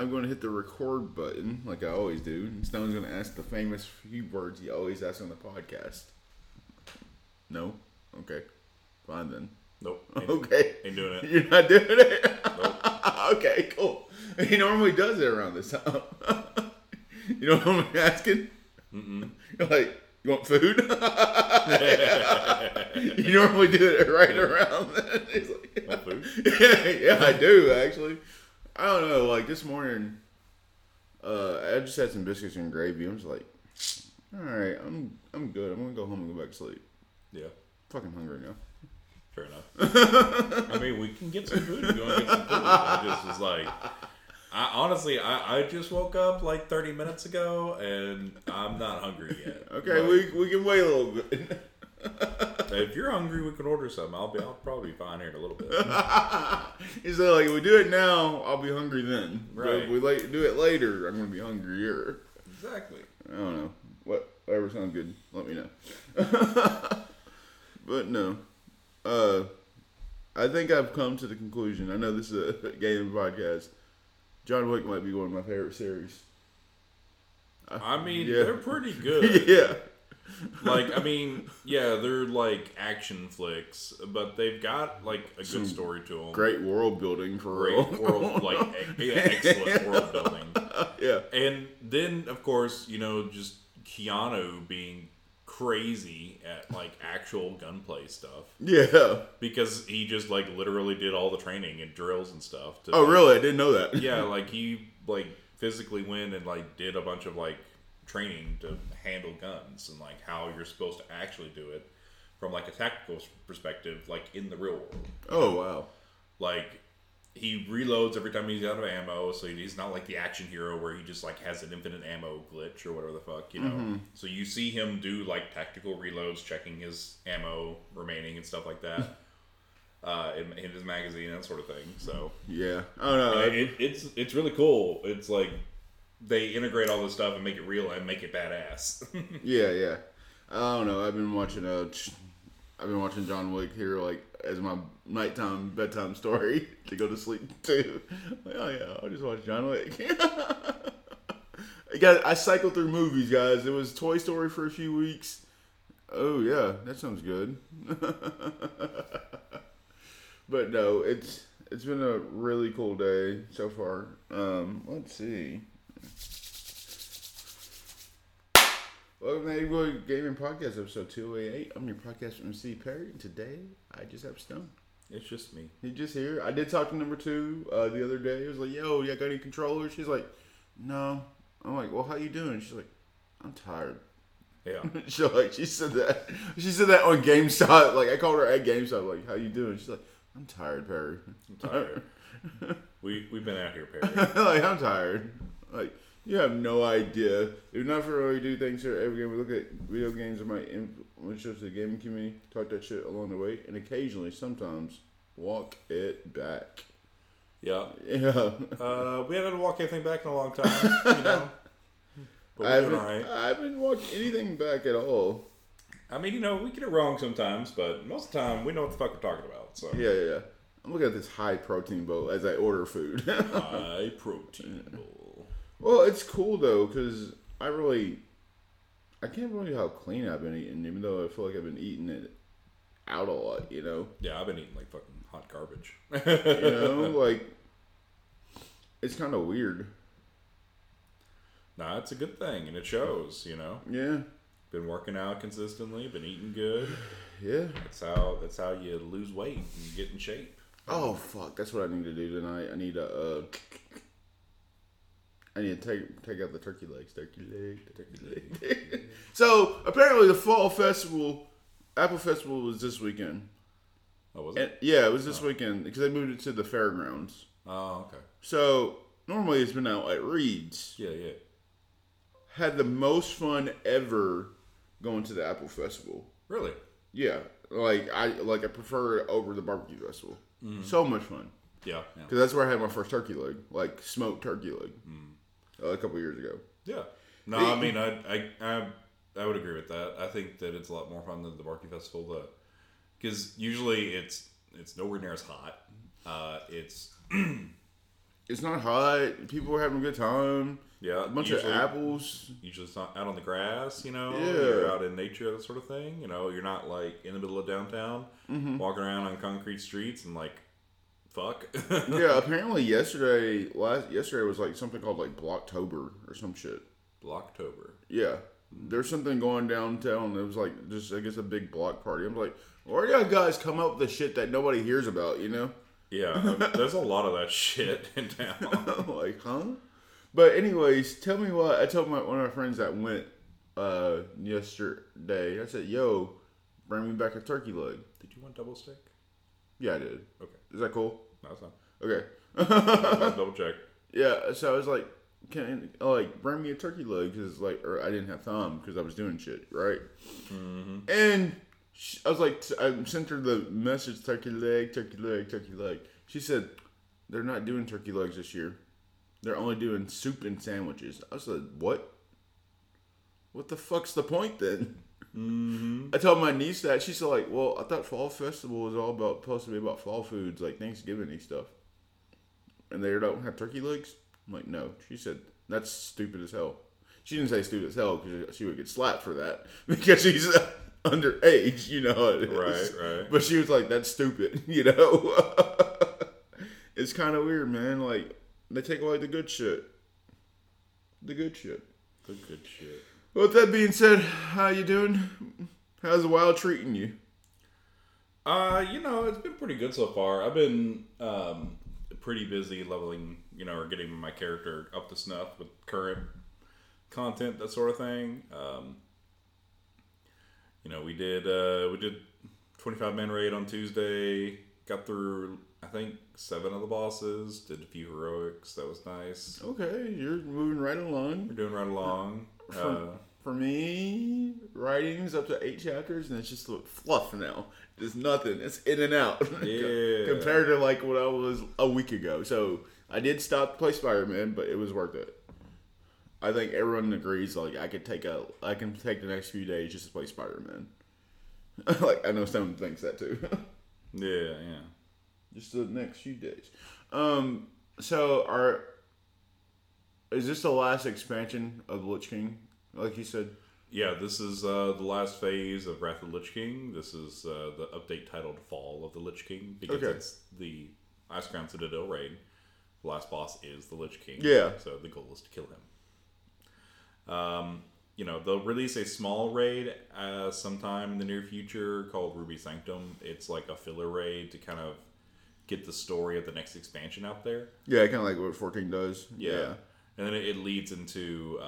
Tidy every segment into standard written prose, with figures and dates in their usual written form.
I'm going to hit the record button like I always do. And Stone's going to ask the famous few words he always asks on the podcast. No? Okay. Fine then. Nope. Ain't doing it. You're not doing it? Nope. Okay, cool. He normally does it around this time. You know what I'm asking? Mm-mm. You're like, you want food? You normally do it right around then. He's like, want food? Yeah, I do, actually. I don't know, like this morning, I just had some biscuits and gravy. I'm just like, all right, I'm good. I'm going to go home and go back to sleep. Yeah. I'm fucking hungry now. Fair enough. I mean, we can get some food and go and get some food. I just was like, I honestly just woke up like 30 minutes ago and I'm not hungry yet. Okay, we can wait a little bit. If you're hungry, we can order something. I'll probably be fine here in a little bit. He said, like, if we do it now, I'll be hungry then. Right. But if we do it later, I'm going to be hungrier. Exactly. I don't know. Whatever sounds good, let me know. But no. I think I've come to the conclusion. I know this is a gaming podcast. John Wick might be one of my favorite series. I mean, they're pretty good. Yeah. Like, I mean, yeah, they're like action flicks, but they've got like a good story to them. Great world building for real. Great world, like, excellent world building. Yeah. And then, of course, you know, just Keanu being crazy at like actual gunplay stuff. Yeah. Because he just like literally did all the training and drills and stuff. Oh, really? I didn't know that. Yeah, like he like physically went and like did a bunch of like training to handle guns and like how you're supposed to actually do it from like a tactical perspective, like in the real world. Oh, wow. Like he reloads every time he's out of ammo, so he's not like the action hero where he just like has an infinite ammo glitch or whatever the fuck, you know. Mm-hmm. So you see him do like tactical reloads, checking his ammo remaining and stuff like that. In his magazine, that sort of thing. So yeah, oh no, it's really cool. It's like they integrate all this stuff and make it real and make it badass. Yeah. I don't know. I've been watching John Wick here like as my nighttime bedtime story to go to sleep too. Like, oh yeah, I'll just watch John Wick. I cycled through movies, guys. It was Toy Story for a few weeks. Oh yeah, that sounds good. But no, it's been a really cool day so far. Let's see. Welcome to Able Gaming Podcast, episode 288. I'm your podcast MC Perry, and today I just have Stone. It's just me. He's just here. I did talk to number 2 the other day. He was like, yo, you got any controllers? She's like, no. I'm like, well, how you doing? She's like, I'm tired. Yeah. She said that on GameStop. Like, I called her at GameStop, like, how you doing? She's like, I'm tired, Perry. I'm tired. We've been out here, Perry. Like, I'm tired. Like, you have no idea. If not for what we do, thanks for every game. We look at video games and my influences to the gaming community, talk that shit along the way, and occasionally, sometimes, walk it back. Yeah. We haven't walked anything back in a long time, you know. But we're doing all right. I haven't walked anything back at all. I mean, you know, we get it wrong sometimes, but most of the time, we know what the fuck we're talking about. So yeah. I'm looking at this high protein bowl as I order food. High protein bowl. Well, it's cool though, because I can't believe how clean I've been eating, even though I feel like I've been eating it out a lot, you know? Yeah, I've been eating like fucking hot garbage. You know, like, it's kind of weird. Nah, it's a good thing, and it shows, you know? Yeah. Been working out consistently, been eating good. Yeah. That's how you lose weight and get in shape. Oh, fuck. That's what I need to do tonight. I need to take out the turkey legs. Turkey leg. So, apparently the Fall Festival, Apple Festival was this weekend. Oh, was it? And, yeah, it was this weekend because they moved it to the fairgrounds. Oh, okay. So, normally it's been out at Reed's. Yeah. Had the most fun ever going to the Apple Festival. Really? Yeah. Like, I prefer it over the barbecue festival. Mm. So much fun. Yeah. Because that's where I had my first turkey leg. Like, smoked turkey leg. Mm. A couple years ago. Yeah. No, I mean, I would agree with that. I think that it's a lot more fun than the barbecue festival, though. Because usually it's nowhere near as hot. It's It's not hot. People are having a good time. Yeah, a bunch of apples. Usually it's not out on the grass, you know. Yeah. You're out in nature, that sort of thing. You know, you're not like in the middle of downtown, walking around on concrete streets and like, fuck. Yeah, apparently yesterday was like something called like Blocktober or some shit. Blocktober. Yeah, there's something going downtown. It was like just I guess a big block party. I'm like, where do you guys come up with the shit that nobody hears about? You know. Yeah, I mean, there's a lot of that shit in town. Like, huh? But anyways, tell me what I told one of my friends that went yesterday. I said, "Yo, bring me back a turkey leg." Did you want double steak? Yeah, I did. Okay, is that cool? No, it's not. Okay, I'll double check. Yeah, so I was like, bring me a turkey leg because like, or I didn't have time because I was doing shit, right? Mm-hmm. And I was like, I sent her the message, turkey leg, turkey leg, turkey leg. She said, "They're not doing turkey legs this year. They're only doing soup and sandwiches." I said, what? What the fuck's the point then? Mm-hmm. I told my niece that. She said, like, well, I thought Fall Festival was all about, supposed to be about fall foods, like Thanksgiving and stuff. And they don't have turkey legs? I'm like, no. She said, that's stupid as hell. She didn't say stupid as hell because she would get slapped for that. Because she's underage, you know how it is. Right, right. But she was like, that's stupid, you know? It's kind of weird, man. Like, they take away the good shit. The good shit. The good shit. Well, with that being said, how you doing? How's the wild treating you? You know, it's been pretty good so far. I've been pretty busy leveling, you know, or getting my character up to snuff with current content, that sort of thing. You know, we did 25-man raid on Tuesday. Got through, I think, 7 of the bosses. Did a few heroics. That was nice. Okay, you're moving right along. We're doing right along. For me, writing's up to 8 chapters, and it's just fluff now. There's nothing. It's in and out. Yeah. Compared to like what I was a week ago. So I did stop to play Spider-Man, but it was worth it. I think everyone agrees. Like I can take the next few days just to play Spider-Man. Like I know someone thinks that too. Yeah, yeah. Just the next few days. So, is this the last expansion of Lich King, like you said? Yeah, this is the last phase of Wrath of the Lich King. This is the update titled Fall of the Lich King. Because it's the Ice Crown Citadel raid. The last boss is the Lich King. Yeah. So the goal is to kill him. You know, they'll release a small raid sometime in the near future called Ruby Sanctum. It's like a filler raid to kind of get the story of the next expansion out there. Yeah, kind of like what 14 does. Yeah. And then it leads into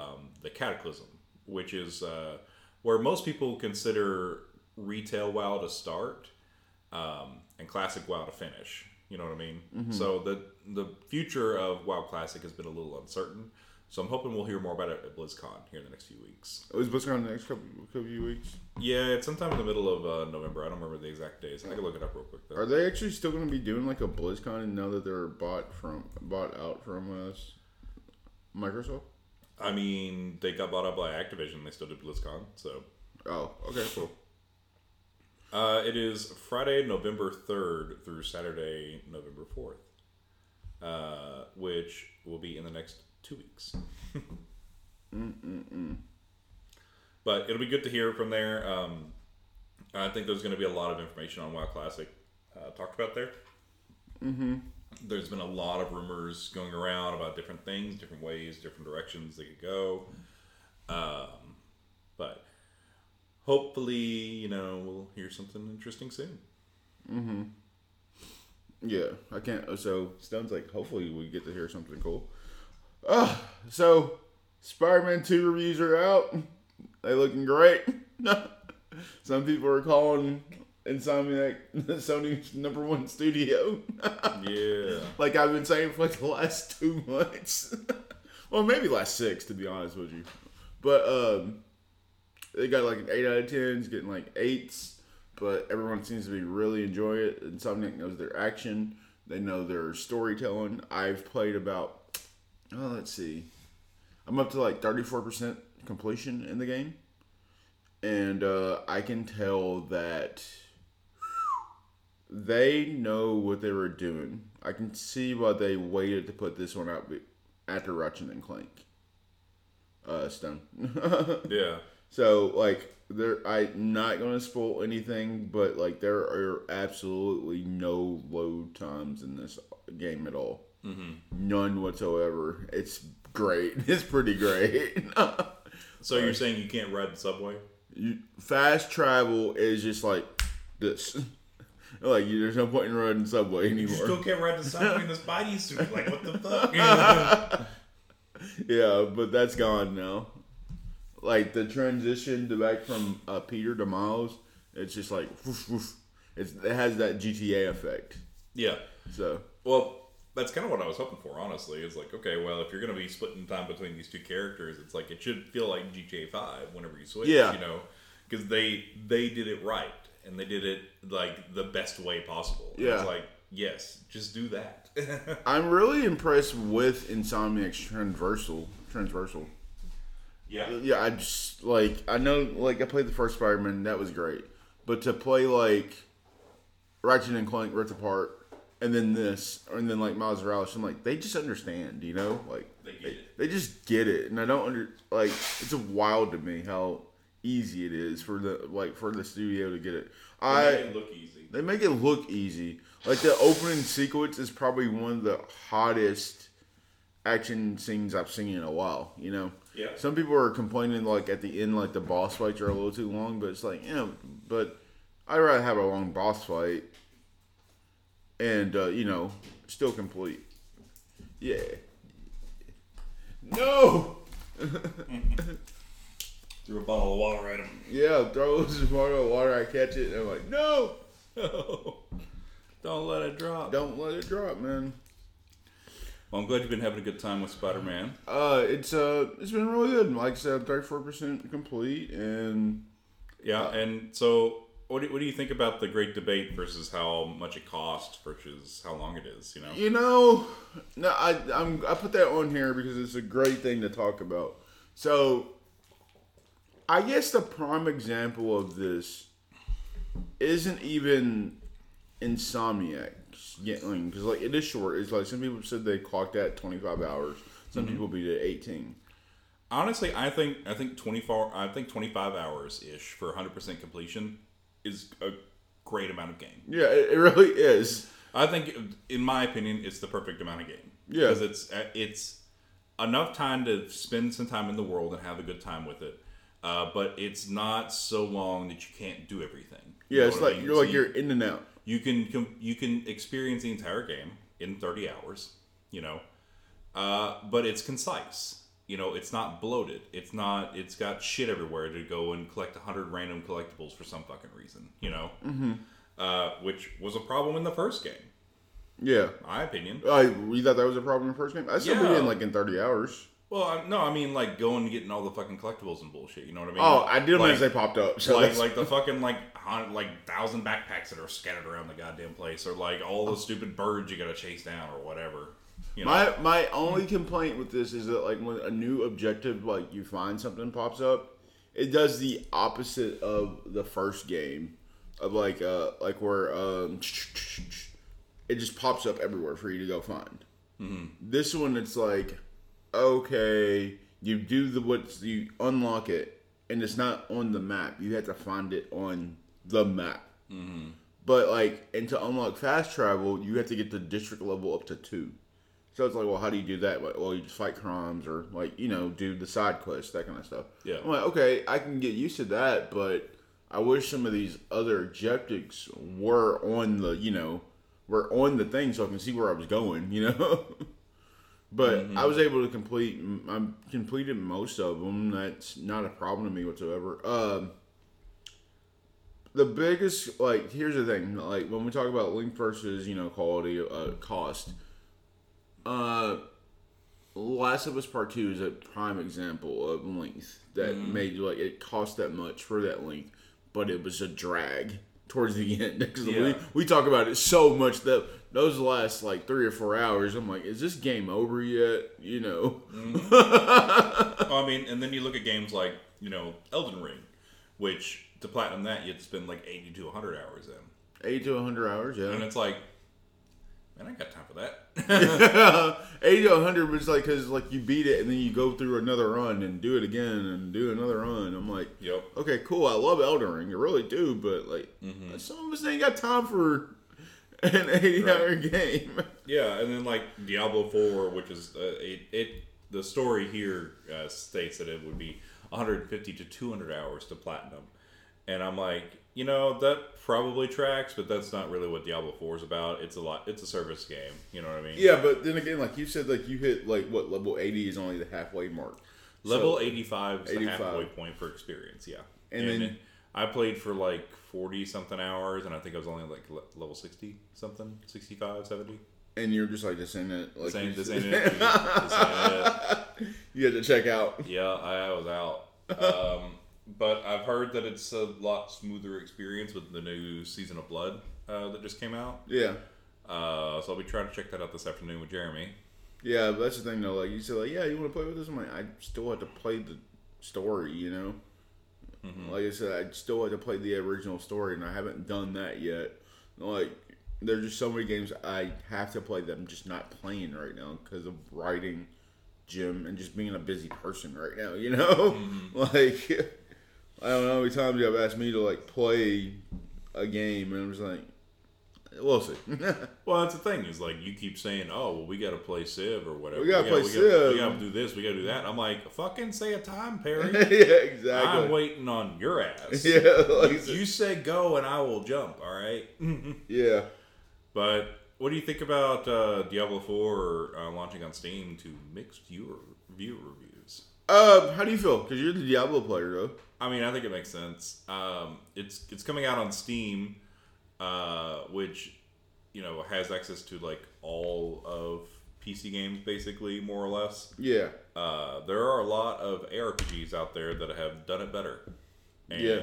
the Cataclysm, which is where most people consider retail WoW to start and classic WoW to finish. You know what I mean? Mm-hmm. So the future of WoW Classic has been a little uncertain. So I'm hoping we'll hear more about it at BlizzCon here in the next few weeks. Oh, is BlizzCon the next couple few weeks? Yeah, it's sometime in the middle of November. I don't remember the exact days. I can look it up real quick though. Are they actually still going to be doing like a BlizzCon now that they're bought out from Microsoft? I mean, they got bought out by Activision. They still did BlizzCon, so. Oh, okay, cool. It is Friday, November 3rd through Saturday, November 4th, which will be in the next 2 weeks. But it'll be good to hear from there. I think there's going to be a lot of information on WoW Classic talked about there. Mm-hmm. There's been a lot of rumors going around about different things, different ways, different directions they could go. But hopefully, you know, we'll hear something interesting soon. Mm-hmm. Yeah, I can't. So Stone's like, hopefully we get to hear something cool. So Spider-Man 2 reviews are out. They looking great. Some people are calling Insomniac Sony's #1 studio. Yeah. Like I've been saying for like the last 2 months. Well, maybe last 6 to be honest with you. But they got like an 8 out of 10s, getting like 8s, but everyone seems to be really enjoying it. Insomniac knows their action. They know their storytelling. I've played about let's see. I'm up to like 34% completion in the game. And I can tell that they know what they were doing. I can see why they waited to put this one out after Ratchet and Clank. Stone. Yeah. So, like, I'm not going to spoil anything, but, like, there are absolutely no load times in this game at all. Mm-hmm. None whatsoever. It's great. It's pretty great. So you're saying you can't ride the subway? Fast travel is just like this. Like, there's no point in riding the subway anymore. You still can't ride the subway in this body suit. Like, what the fuck? Yeah, but that's gone now. Like, the transition to back from Peter to Miles, it's just like, whoosh, whoosh. It has that GTA effect. Yeah. So. Well, that's kind of what I was hoping for, honestly. It's like, okay, well, if you're going to be splitting time between these two characters, it's like, it should feel like GTA 5 whenever you switch, you know? Because they did it right. And they did it, like, the best way possible. Yeah. It's like, yes, just do that. I'm really impressed with Insomniac's transversal. Yeah. Yeah, I just, like, I know, like, I played the first Spider-Man. That was great. But to play, like, Ratchet and Clank, Ripped Apart, and then this, and then, like, Miles Morales, I'm like, they just understand, you know? Like, they just get it. And I don't like, it's wild to me how easy it is for the studio to get it. They make it look easy. They make it look easy. Like, the opening sequence is probably one of the hottest action scenes I've seen in a while, you know? Yeah. Some people are complaining, like, at the end, like, the boss fights are a little too long, but it's like, you know, but I'd rather have a long boss fight and, you know, still complete. Yeah. No! Threw a bottle of water at him. Yeah, throw this bottle of water, I catch it, and I'm like, no! Don't let it drop. Don't let it drop, man. Well, I'm glad you've been having a good time with Spider-Man. It's been really good. Like I said, 34% complete, and... Yeah, and so, what do you think about the great debate versus how much it costs versus how long it is, you know? You know, no, I put that on here because it's a great thing to talk about. So... I guess the prime example of this isn't even Insomniac, because like it is short. It's like some people said they clocked at 25 hours. Some people beat it at 18. Honestly, I think 24. I think 25 hours ish for 100% completion is a great amount of game. Yeah, it really is. I think, in my opinion, it's the perfect amount of game. Yeah, because it's enough time to spend some time in the world and have a good time with it. But it's not so long that you can't do everything. Yeah, it's like you're in and out. You can experience the entire game in 30 hours, you know. But it's concise. You know, it's not bloated. It's got shit everywhere to go and collect 100 random collectibles for some fucking reason, you know. Mm-hmm. Which was a problem in the first game. Yeah. My opinion. You thought that was a problem in the first game? I still beat it in 30 hours. Well, no, I mean, like, going and getting all the fucking collectibles and bullshit, you know what I mean? Oh, I did them as they popped up. So like the fucking, like 1,000 backpacks that are scattered around the goddamn place, or, like, all the stupid birds you gotta chase down, or whatever. You know? My only complaint with this is that, like, when a new objective, like, you find something pops up, it does the opposite of the first game. Of, like where, it just pops up everywhere for you to go find. Mm-hmm. This one, it's like... Okay, you do you unlock it, and it's not on the map. You have to find it on the map. Mm-hmm. But and to unlock fast travel, you have to get the district level up to 2. So it's like, well, how do you do that? Like, well, you just fight crimes or you know, do the side quests, that kind of stuff. Yeah. I'm like, okay, I can get used to that, but I wish some of these other objectives were on the thing so I can see where I was going. You know. But I was able to I completed most of them. That's not a problem to me whatsoever. The biggest, here's the thing. Like, when we talk about length versus, quality, cost. Last of Us Part 2 is a prime example of length that made, it cost that much for that length. But it was a drag towards the end. Because we talk about it so much that... Those last 3 or 4 hours, I'm like, is this game over yet? You know. I mean, and then you look at games like, Elden Ring, which to platinum that you'd spend 80 to 100 hours in. 80 to 100 hours, yeah. And it's like, man, I ain't got time for that. 80 to 100 was like, because like you beat it and then you go through another run and do it again and do another run. I'm like, yep, okay, cool. I love Elden Ring, I really do, but like, mm-hmm. some of us ain't got time for an 80-hour game. Yeah, and then like Diablo 4, which is the story here states that it would be 150 to 200 hours to platinum. And I'm like, you know, that probably tracks, but that's not really what Diablo 4 is about. It's a service game, you know what I mean? Yeah, but then again, like you said, like you hit like what, level 80 is only the halfway mark. Level 85 is the halfway point for experience, yeah. And then I played for like 40 something hours, and I think I was only like level 60 something, 65, 70. And you're just like, this ain't it. Like, this ain't it. You had to check out. Yeah, I was out. But I've heard that it's a lot smoother experience with the new Season of Blood that just came out. Yeah. So I'll be trying to check that out this afternoon with Jeremy. Yeah, but that's the thing though. Like you said, like, yeah, you want to play with this? I'm like, I still had to play the story, you know? Mm-hmm. Like I said, I still had to play the original story, and I haven't done that yet. Like, there's just so many games I have to play that I'm just not playing right now because of writing, gym, and just being a busy person right now, you know? Mm-hmm. Like, I don't know how many times you have asked me to, like, play a game, and I'm just like, we'll see. Well, that's the thing, is, like, you keep saying, oh, well, we got to play Civ or whatever. We got to play Civ. We got to do this, we got to do that. I'm like, fucking say a time, Perry. Yeah, exactly. I'm waiting on your ass. Yeah. Like, you say go, and I will jump, all right? Yeah. But what do you think about Diablo 4 launching on Steam to mixed viewer reviews? How do you feel? Because you're the Diablo player, though. I mean, I think it makes sense. It's coming out on Steam, which, you know, has access to like all of PC games, basically, more or less. Yeah. There are a lot of ARPGs out there that have done it better. And yeah.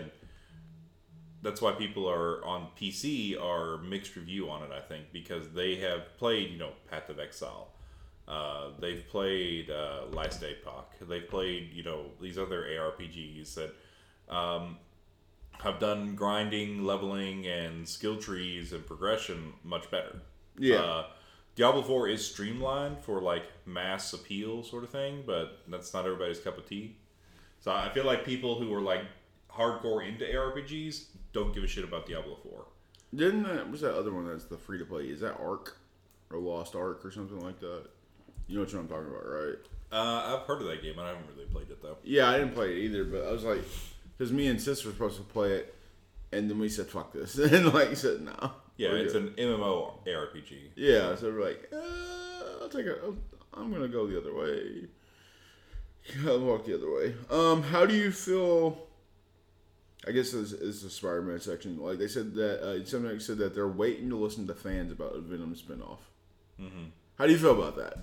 That's why people are on PC are mixed review on it, I think, because they have played, you know, Path of Exile. They've played Last Epoch. They've played, you know, these other ARPGs that have done grinding, leveling, and skill trees and progression much better. Yeah. Diablo 4 is streamlined for, like, mass appeal sort of thing, but that's not everybody's cup of tea. So I feel like people who are, like, hardcore into ARPGs don't give a shit about Diablo 4. Didn't that, what's that other one that's the free to play? Is that Ark or Lost Ark or something like that? You know what I'm talking about, right? I've heard of that game, but I haven't really played it though. Yeah, I didn't play it either, but I was like, because me and sis were supposed to play it, and then we said fuck this, and like said no. Nah, yeah, it's good. An MMO RPG. Yeah, so we're like, I'll take it. I'm gonna go the other way. I'll walk the other way. How do you feel? I guess this is the Spider-Man section. Like they said that, Insomniac said that they're waiting to listen to fans about a Venom spinoff. Mm-hmm. How do you feel about that?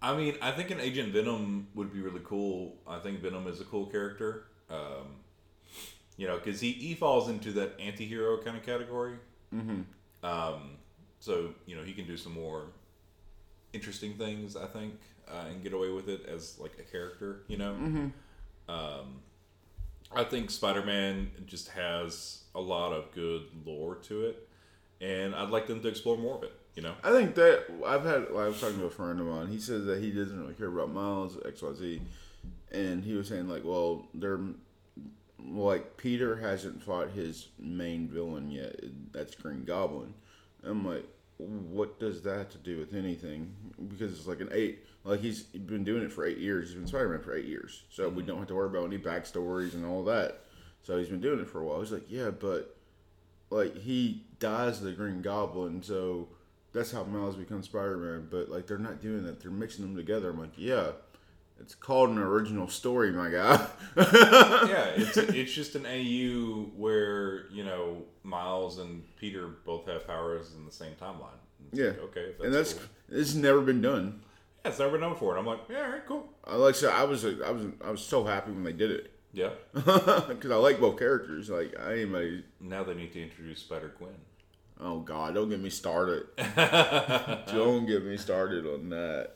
I mean, I think an Agent Venom would be really cool. I think Venom is a cool character. You know, because he falls into that anti-hero kind of category. Mm-hmm. So, you know, he can do some more interesting things, I think, and get away with it as, like, a character, you know? Mm-hmm. I think Spider-Man just has a lot of good lore to it, and I'd like them to explore more of it, you know? I think that, I was talking to a friend of mine, he says that he doesn't really care about Miles, XYZ, and he was saying, like, well, they're, like, Peter hasn't fought his main villain yet, that's Green Goblin. I'm like, what does that have to do with anything? Because it's like he's been doing it for 8 years. He's been Spider-Man for 8 years. So we don't have to worry about any backstories and all that. So he's been doing it for a while. He's like, yeah, but like he dies the Green Goblin. So that's how Miles becomes Spider-Man. But like, they're not doing that. They're mixing them together. I'm like, yeah, it's called an original story, my guy. Yeah, it's just an AU where, you know, Miles and Peter both have powers in the same timeline. It's yeah. Like, okay. That's cool. It's never been done. Yeah, it's never been done before, and I'm like, yeah, all right, cool. Like I said, I was so happy when they did it. Yeah, because I like both characters. Like now they need to introduce Spider Gwen. Oh God, don't get me started. Don't get me started on that.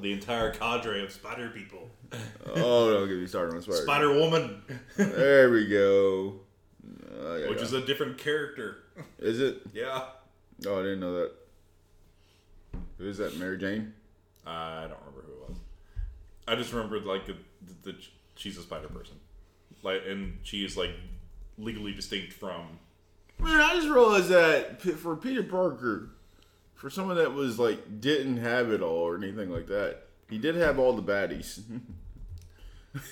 The entire cadre of spider people. Oh, don't get me started on Spider Woman. There we go. Which is a different character. Is it? Yeah. Oh, I didn't know that. Who is that? Mary Jane? I don't remember who it was. I just remembered, like, the she's a spider person. Like, and she is, like, legally distinct from... Man, I just realized that for Peter Parker, for someone that was, like, didn't have it all or anything like that, he did have all the baddies.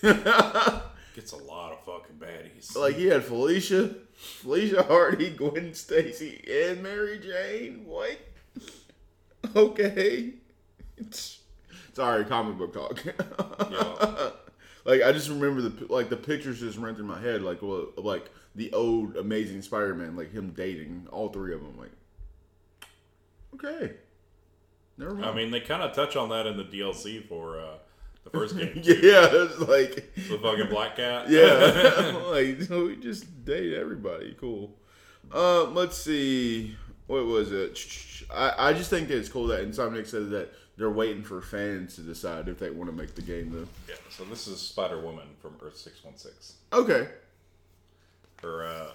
Gets a lot of fucking baddies. Like, he had Felicia Hardy, Gwen Stacy, and Mary Jane. What? Okay. Sorry, comic book talk. Yeah. Like, I just remember the pictures just ran through my head. Like, well, like the old Amazing Spider-Man, like him dating all three of them. Like, okay, never mind. I mean, they kind of touch on that in the DLC for the first game. Yeah, it's like the fucking Black Cat. Yeah, like so we just date everybody. Cool. Let's see. What was it? I just think that it's cool that Insomniac said that they're waiting for fans to decide if they want to make the game, though. Yeah, so this is Spider Woman from Earth 616. Okay. Her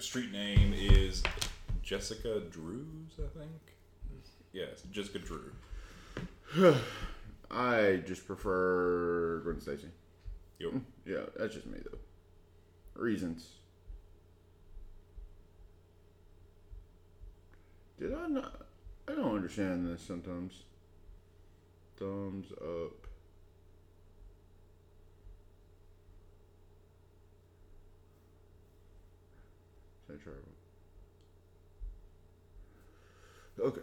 street name is Jessica Drew's, I think? Yes, Jessica Drew. I just prefer Gwen Stacy. Yep. Yeah, that's just me, though. Reasons. Did I not? I don't understand this sometimes. Thumbs up. Okay.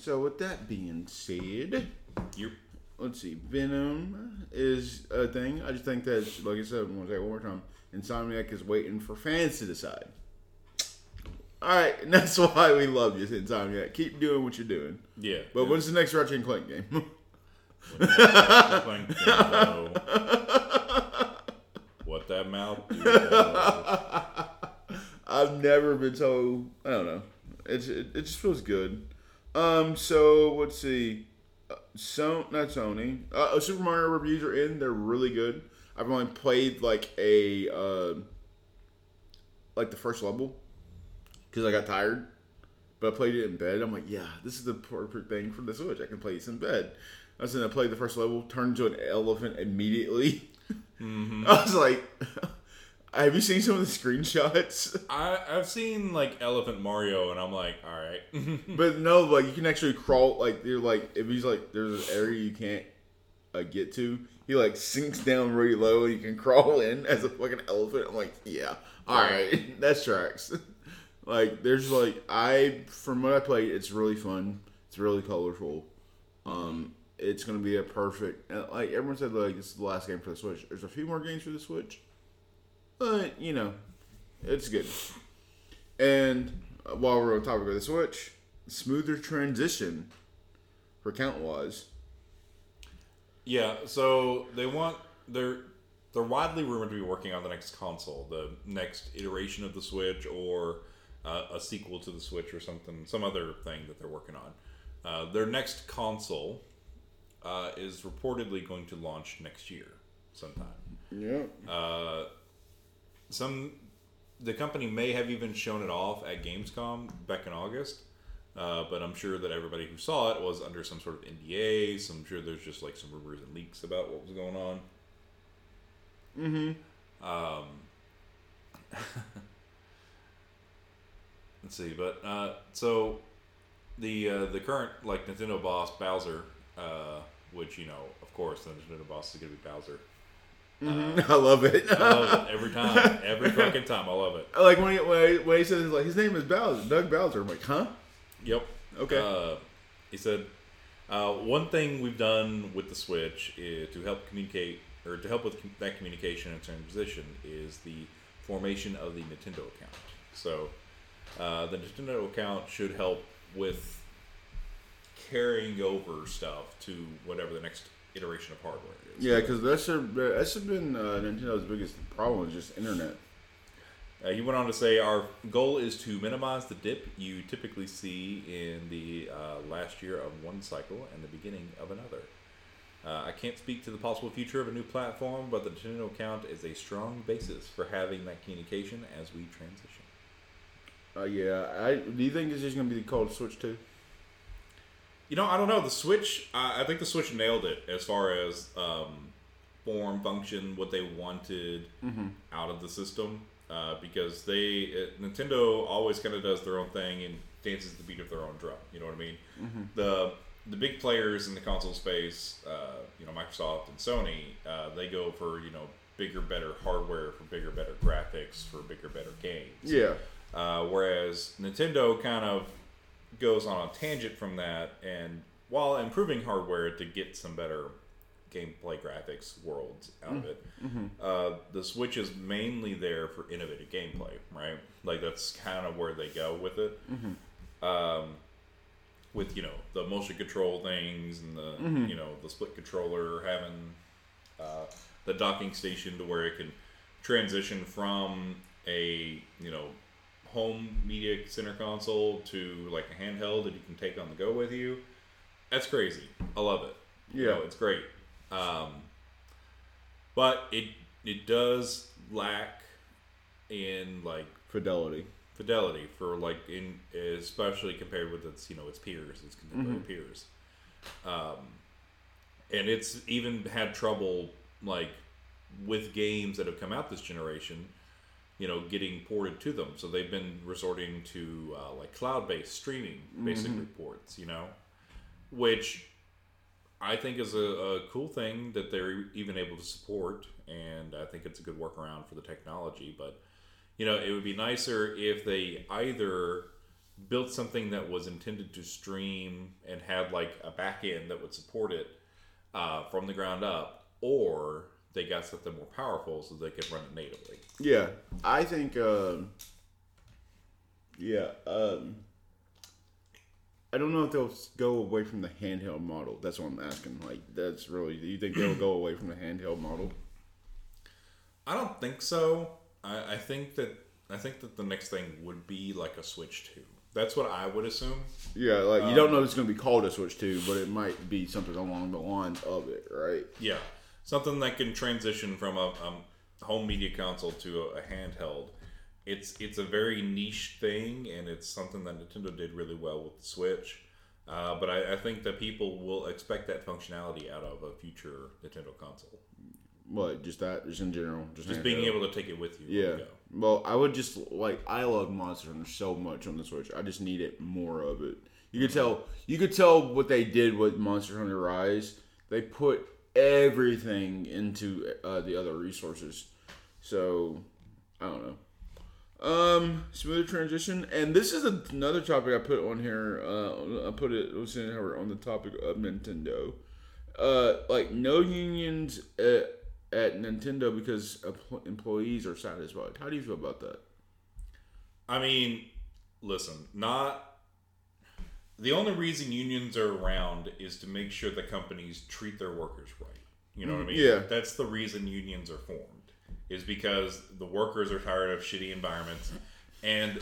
So with that being said, yep. Let's see. Venom is a thing. I just think that, like I said, I'm going to say it one more time. Insomniac is waiting for fans to decide. Alright, and that's why we love you, Insomniac. Keep doing what you're doing. Yeah. But yeah. When's the next Ratchet and Clank game? What that mouth do? I've never been so... I don't know. It just feels good. So, let's see. Not Sony. Super Mario reviews are in. They're really good. I've only played, like, a... like, the first level. Because I got tired, but I played it in bed. I'm like, yeah, this is the perfect thing for the Switch. I can play this in bed. I was going to play the first level, turned into an elephant immediately. Mm-hmm. I was like, have you seen some of the screenshots? I've seen, like, Elephant Mario, and I'm like, all right. But no, like, you can actually crawl. Like, you're like, if he's like, there's an area you can't get to, he, like, sinks down really low, and you can crawl in as a fucking elephant. I'm like, yeah, all right. That's tracks. Like, there's, like, from what I played, it's really fun. It's really colorful. It's going to be a perfect, like, everyone said, like, this is the last game for the Switch. There's a few more games for the Switch. But, you know, it's good. And while we're on the topic of the Switch, smoother transition for count-wise. Yeah, so they're widely rumored to be working on the next console, the next iteration of the Switch, or... a sequel to the Switch or something, some other thing that they're working on. Their next console is reportedly going to launch next year sometime. Yeah. The company may have even shown it off at Gamescom back in August, but I'm sure that everybody who saw it was under some sort of NDA, so I'm sure there's just like some rumors and leaks about what was going on. Mm-hmm. Let's see, but so the current like Nintendo boss Bowser, which you know, of course, the Nintendo boss is gonna be Bowser. Mm-hmm. I love it. I love it every time, every fucking time. I love it. Like when he says like his name is Bowser, Doug Bowser. I'm like, huh? Yep. Okay. He said, one thing we've done with the Switch is to help communicate or to help with that communication and transition is the formation of the Nintendo account. So. The Nintendo account should help with carrying over stuff to whatever the next iteration of hardware is. Yeah, because that's been Nintendo's biggest problem is just internet. He went on to say, our goal is to minimize the dip you typically see in the last year of one cycle and the beginning of another. I can't speak to the possible future of a new platform, but the Nintendo account is a strong basis for having that communication as we transition. Do you think this is going to be called Switch 2? You know, I don't know. The Switch, I think the Switch nailed it as far as form, function, what they wanted out of the system. Because Nintendo always kind of does their own thing and dances the beat of their own drum. You know what I mean? Mm-hmm. The big players in the console space, Microsoft and Sony, they go for, bigger, better hardware, for bigger, better graphics, for bigger, better games. Yeah. Whereas Nintendo kind of goes on a tangent from that, and while improving hardware to get some better gameplay graphics worlds out of it, the Switch is mainly there for innovative gameplay, right? Like, that's kind of where they go with it. With, the motion control things and the, the split controller, having the docking station to where it can transition from a, home media center console to like a handheld that you can take on the go with you. That's crazy. I love it. Yeah. It's great. But it does lack in like fidelity for like in, especially compared with its, its peers, its contemporary peers. And it's even had trouble like with games that have come out this generation, getting ported to them. So they've been resorting to like cloud-based streaming, basically ports, which I think is a cool thing that they're even able to support. And I think it's a good workaround for the technology, but it would be nicer if they either built something that was intended to stream and had like a back end that would support it from the ground up, or they got something more powerful so they could run it natively. Yeah, I think, I don't know if they'll go away from the handheld model. That's what I'm asking. Like, that's really, do you think they'll go away from the handheld model? I don't think so. I think that the next thing would be like a Switch 2. That's what I would assume. Yeah, like you don't know it's going to be called a Switch 2, but it might be something along the lines of it, right? Yeah, something that can transition from a home media console to a handheld. It's a very niche thing, and it's something that Nintendo did really well with the Switch. But I think that people will expect that functionality out of a future Nintendo console. What, just that? Just in general? Just being able to take it with you. Yeah. Well, I would just, like, I love Monster Hunter so much on the Switch. I just need it more of it. You could tell what they did with Monster Hunter Rise. They put everything into the other resources. So, I don't know. Smooth transition. And this is another topic I put on here. I put it on the topic of Nintendo. Like, no unions... at Nintendo because employees are satisfied. How do you feel about that? I mean, listen, the only reason unions are around is to make sure the companies treat their workers right. You know what I mean? Yeah. That's the reason unions are formed, is because the workers are tired of shitty environments. And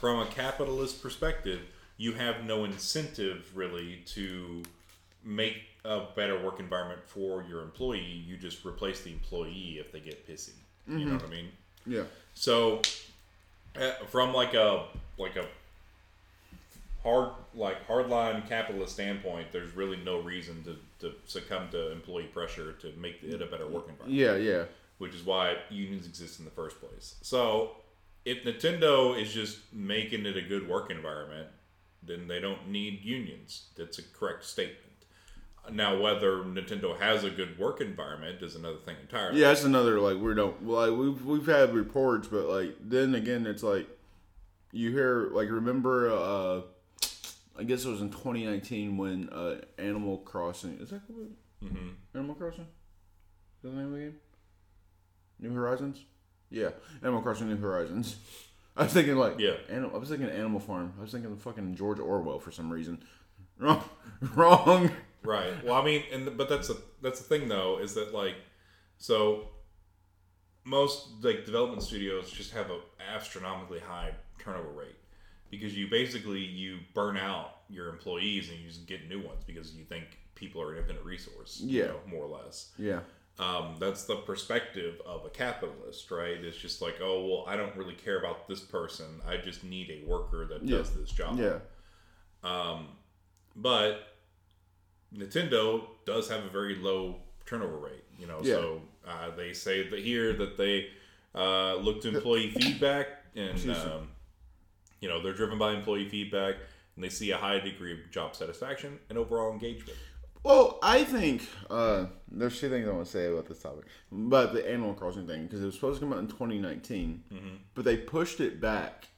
from a capitalist perspective, you have no incentive really to make a better work environment for your employee. You just replace the employee if they get pissy. You know what I mean? Yeah. So from like a hardline capitalist standpoint, there's really no reason to succumb to employee pressure to make it a better work environment. Yeah. Which is why unions exist in the first place. So if Nintendo is just making it a good work environment, then they don't need unions. That's a correct statement. Now, whether Nintendo has a good work environment is another thing entirely. Yeah, that's another, like, we don't... Like, we've had reports, but, like, then again, it's like, you hear... Like, remember, I guess it was in 2019 when Animal Crossing... Is that what it was? Animal Crossing? Is that the name of the game? New Horizons? Yeah, Animal Crossing New Horizons. I was thinking, like... Yeah. I was thinking Animal Farm. I was thinking of fucking George Orwell for some reason. Wrong... Right. Well, I mean, but that's the thing though, is that like, so most like development studios just have an astronomically high turnover rate because you basically burn out your employees and you just get new ones because you think people are an infinite resource, you know, more or less. That's the perspective of a capitalist, right? It's just like, oh, well, I don't really care about this person. I just need a worker that does this job. But Nintendo does have a very low turnover rate, you know. So they say that here that they look to employee feedback, and you know, they're driven by employee feedback, and they see a high degree of job satisfaction and overall engagement. Well, I think there's two things I want to say about this topic, about the Animal Crossing thing, because it was supposed to come out in 2019, but they pushed it back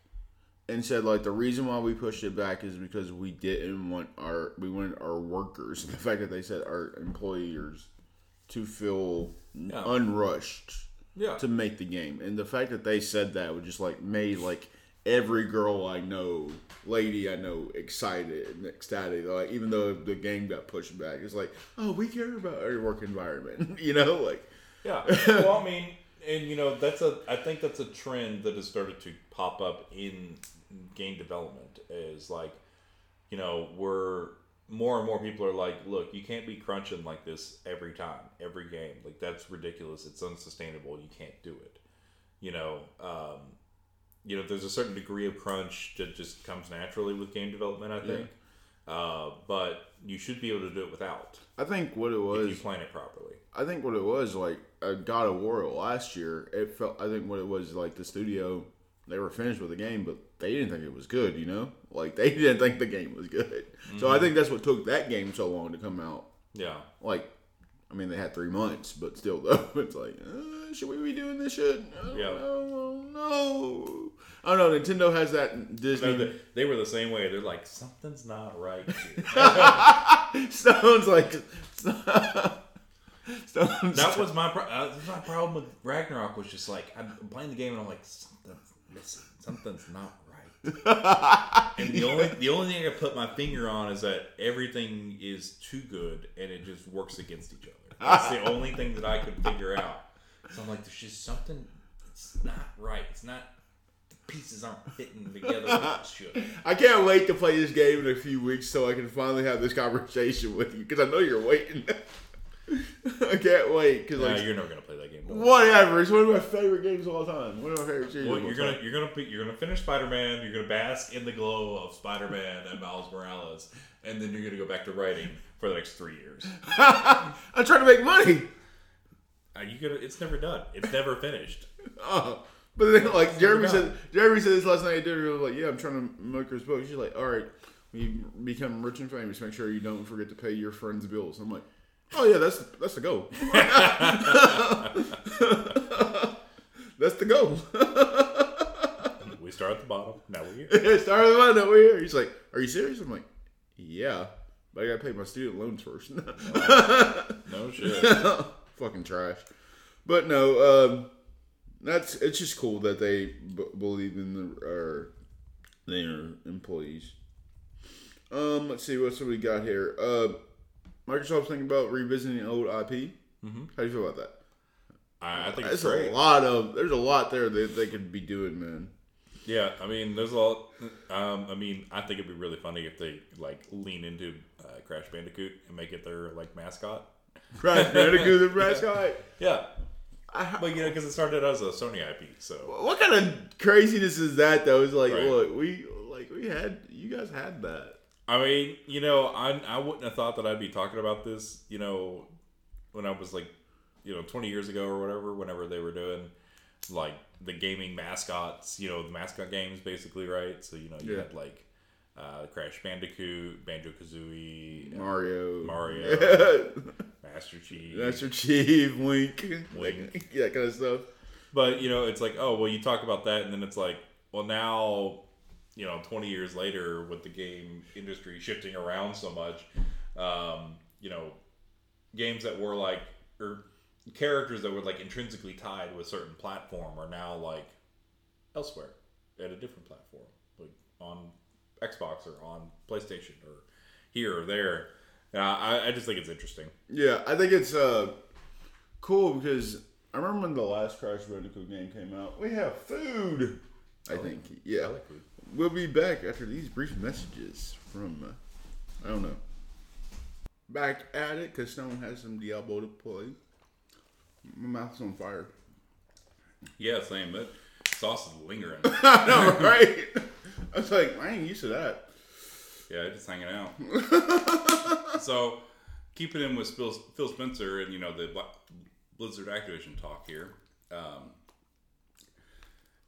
and said, like, the reason why we pushed it back is because we didn't want our, we wanted our workers, the fact that they said our employers, to feel unrushed to make the game. And the fact that they said that would just, like, made, like, every girl I know, lady I know, excited and ecstatic. Like, even though the game got pushed back, it's like, oh, we care about our work environment, you know, like. Well, I mean, and you know, that's a, I think that's a trend that has started to pop up in game development. Is like, you know, we're more and more people are like, look, you can't be crunching like this every time, every game. Like, that's ridiculous. It's unsustainable. You can't do it. You know. You know, there's a certain degree of crunch that just comes naturally with game development, I think. But you should be able to do it without. I think what it was, if you plan it properly. I think what it was, like, God of War last year, it felt, I think what it was, like, the studio, they were finished with the game, but they didn't think it was good, you know? Like, they didn't think the game was good. So I think that's what took that game so long to come out. Like, I mean, they had 3 months, but still, though, it's like, should we be doing this shit? I don't know. I don't know. Nintendo has that Disney. No, they were the same way. They're like, something's not right here. Stone's that was my problem with Ragnarok. Was just like, I'm playing the game and I'm like, something's missing. Something's not right. And the only thing I put my finger on is that everything is too good and it just works against each other. That's the only thing that I could figure out. So I'm like, there's just something. It's not right. It's not. Pieces aren't fitting together like it should. I can't wait to play this game in a few weeks so I can finally have this conversation with you, because I know you're waiting. I can't wait. Cause you're never gonna play that game. Whatever. It's one of my favorite games of all time. One of my favorite series. Well, you're gonna finish Spider-Man. You're gonna bask in the glow of Spider-Man and Miles Morales, and then you're gonna go back to writing for the next 3 years. I'm trying to make money. It's never done. It's never finished. Oh. But then, like, Jeremy said this last night. He was like, yeah, I'm trying to milk his books. She's like, all right, when you become rich and famous, make sure you don't forget to pay your friends' bills. I'm like, oh, yeah, that's the goal. That's the goal. We start at the bottom. Now we're here. Start at the bottom. Now we're here. He's like, are you serious? I'm like, yeah, but I got to pay my student loans first. No shit. Fucking trash. But no, it's just cool that they believe in their employees. Let's see, what else we got here? Microsoft's thinking about revisiting old IP. How do you feel about that? I think it's great. There's a lot there that they could be doing, man. Yeah, I mean, there's a lot. I mean, I think it'd be really funny if they, like, lean into Crash Bandicoot and make it their, like, mascot. Crash Bandicoot, the mascot. Yeah. But, you know, because it started as a Sony IP, so. What kind of craziness is that, though? It's like, look, you guys had that. I mean, you know, I wouldn't have thought that I'd be talking about this, you know, when I was, like, you know, 20 years ago or whatever, whenever they were doing, like, the gaming mascots, you know, the mascot games, basically, right? So, you know, you had, like, Crash Bandicoot, Banjo-Kazooie, Mario. Master Chief, Link. Yeah, that kind of stuff. But, you know, it's like, oh, well, you talk about that, and then it's like, well, now, you know, 20 years later, with the game industry shifting around so much, you know, games that were like, or characters that were like intrinsically tied with a certain platform are now like elsewhere at a different platform, like on Xbox or on PlayStation or here or there. I just think it's interesting. Yeah, I think it's cool because I remember when the last Crash Bandicoot game came out. We have food, I think. Yeah. I like food. We'll be back after these brief messages from, I don't know. back at it because someone has some Diablo to play. My mouth's on fire. Yeah, same. That sauce is lingering. I know, right? I was like, I ain't used to that. Yeah, just hanging out. So, keeping in with Phil Spencer and, you know, the Blizzard Activision talk here.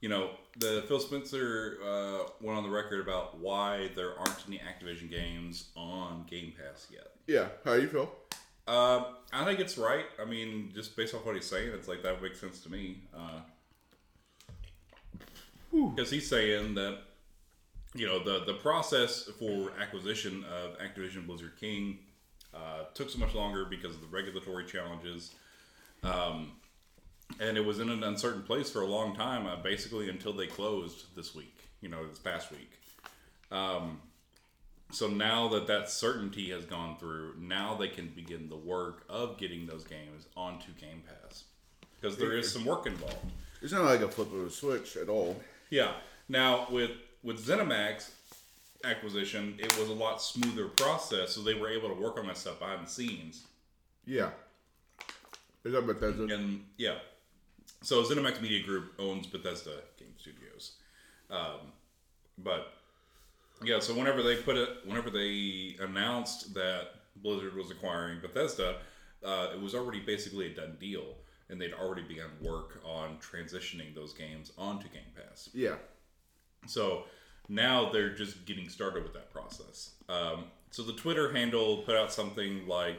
You know, the Phil Spencer went on the record about why there aren't any Activision games on Game Pass yet. Yeah, how do you feel? I think it's right. I mean, just based off what he's saying, it's like that makes sense to me. Because he's saying that, you know, the process for acquisition of Activision Blizzard King took so much longer because of the regulatory challenges. And it was in an uncertain place for a long time, basically until they closed this week, you know, this past week. So now that certainty has gone through, now they can begin the work of getting those games onto Game Pass. Because there is some work involved. It's not like a flip of a switch at all. Yeah. Now, with ZeniMax acquisition, it was a lot smoother process, so they were able to work on that stuff behind the scenes. Yeah. Is that Bethesda? And, yeah. So ZeniMax Media Group owns Bethesda Game Studios. But... yeah, so whenever they announced that Blizzard was acquiring Bethesda, it was already basically a done deal, and they'd already begun work on transitioning those games onto Game Pass. Yeah. So now they're just getting started with that process. So the Twitter handle put out something like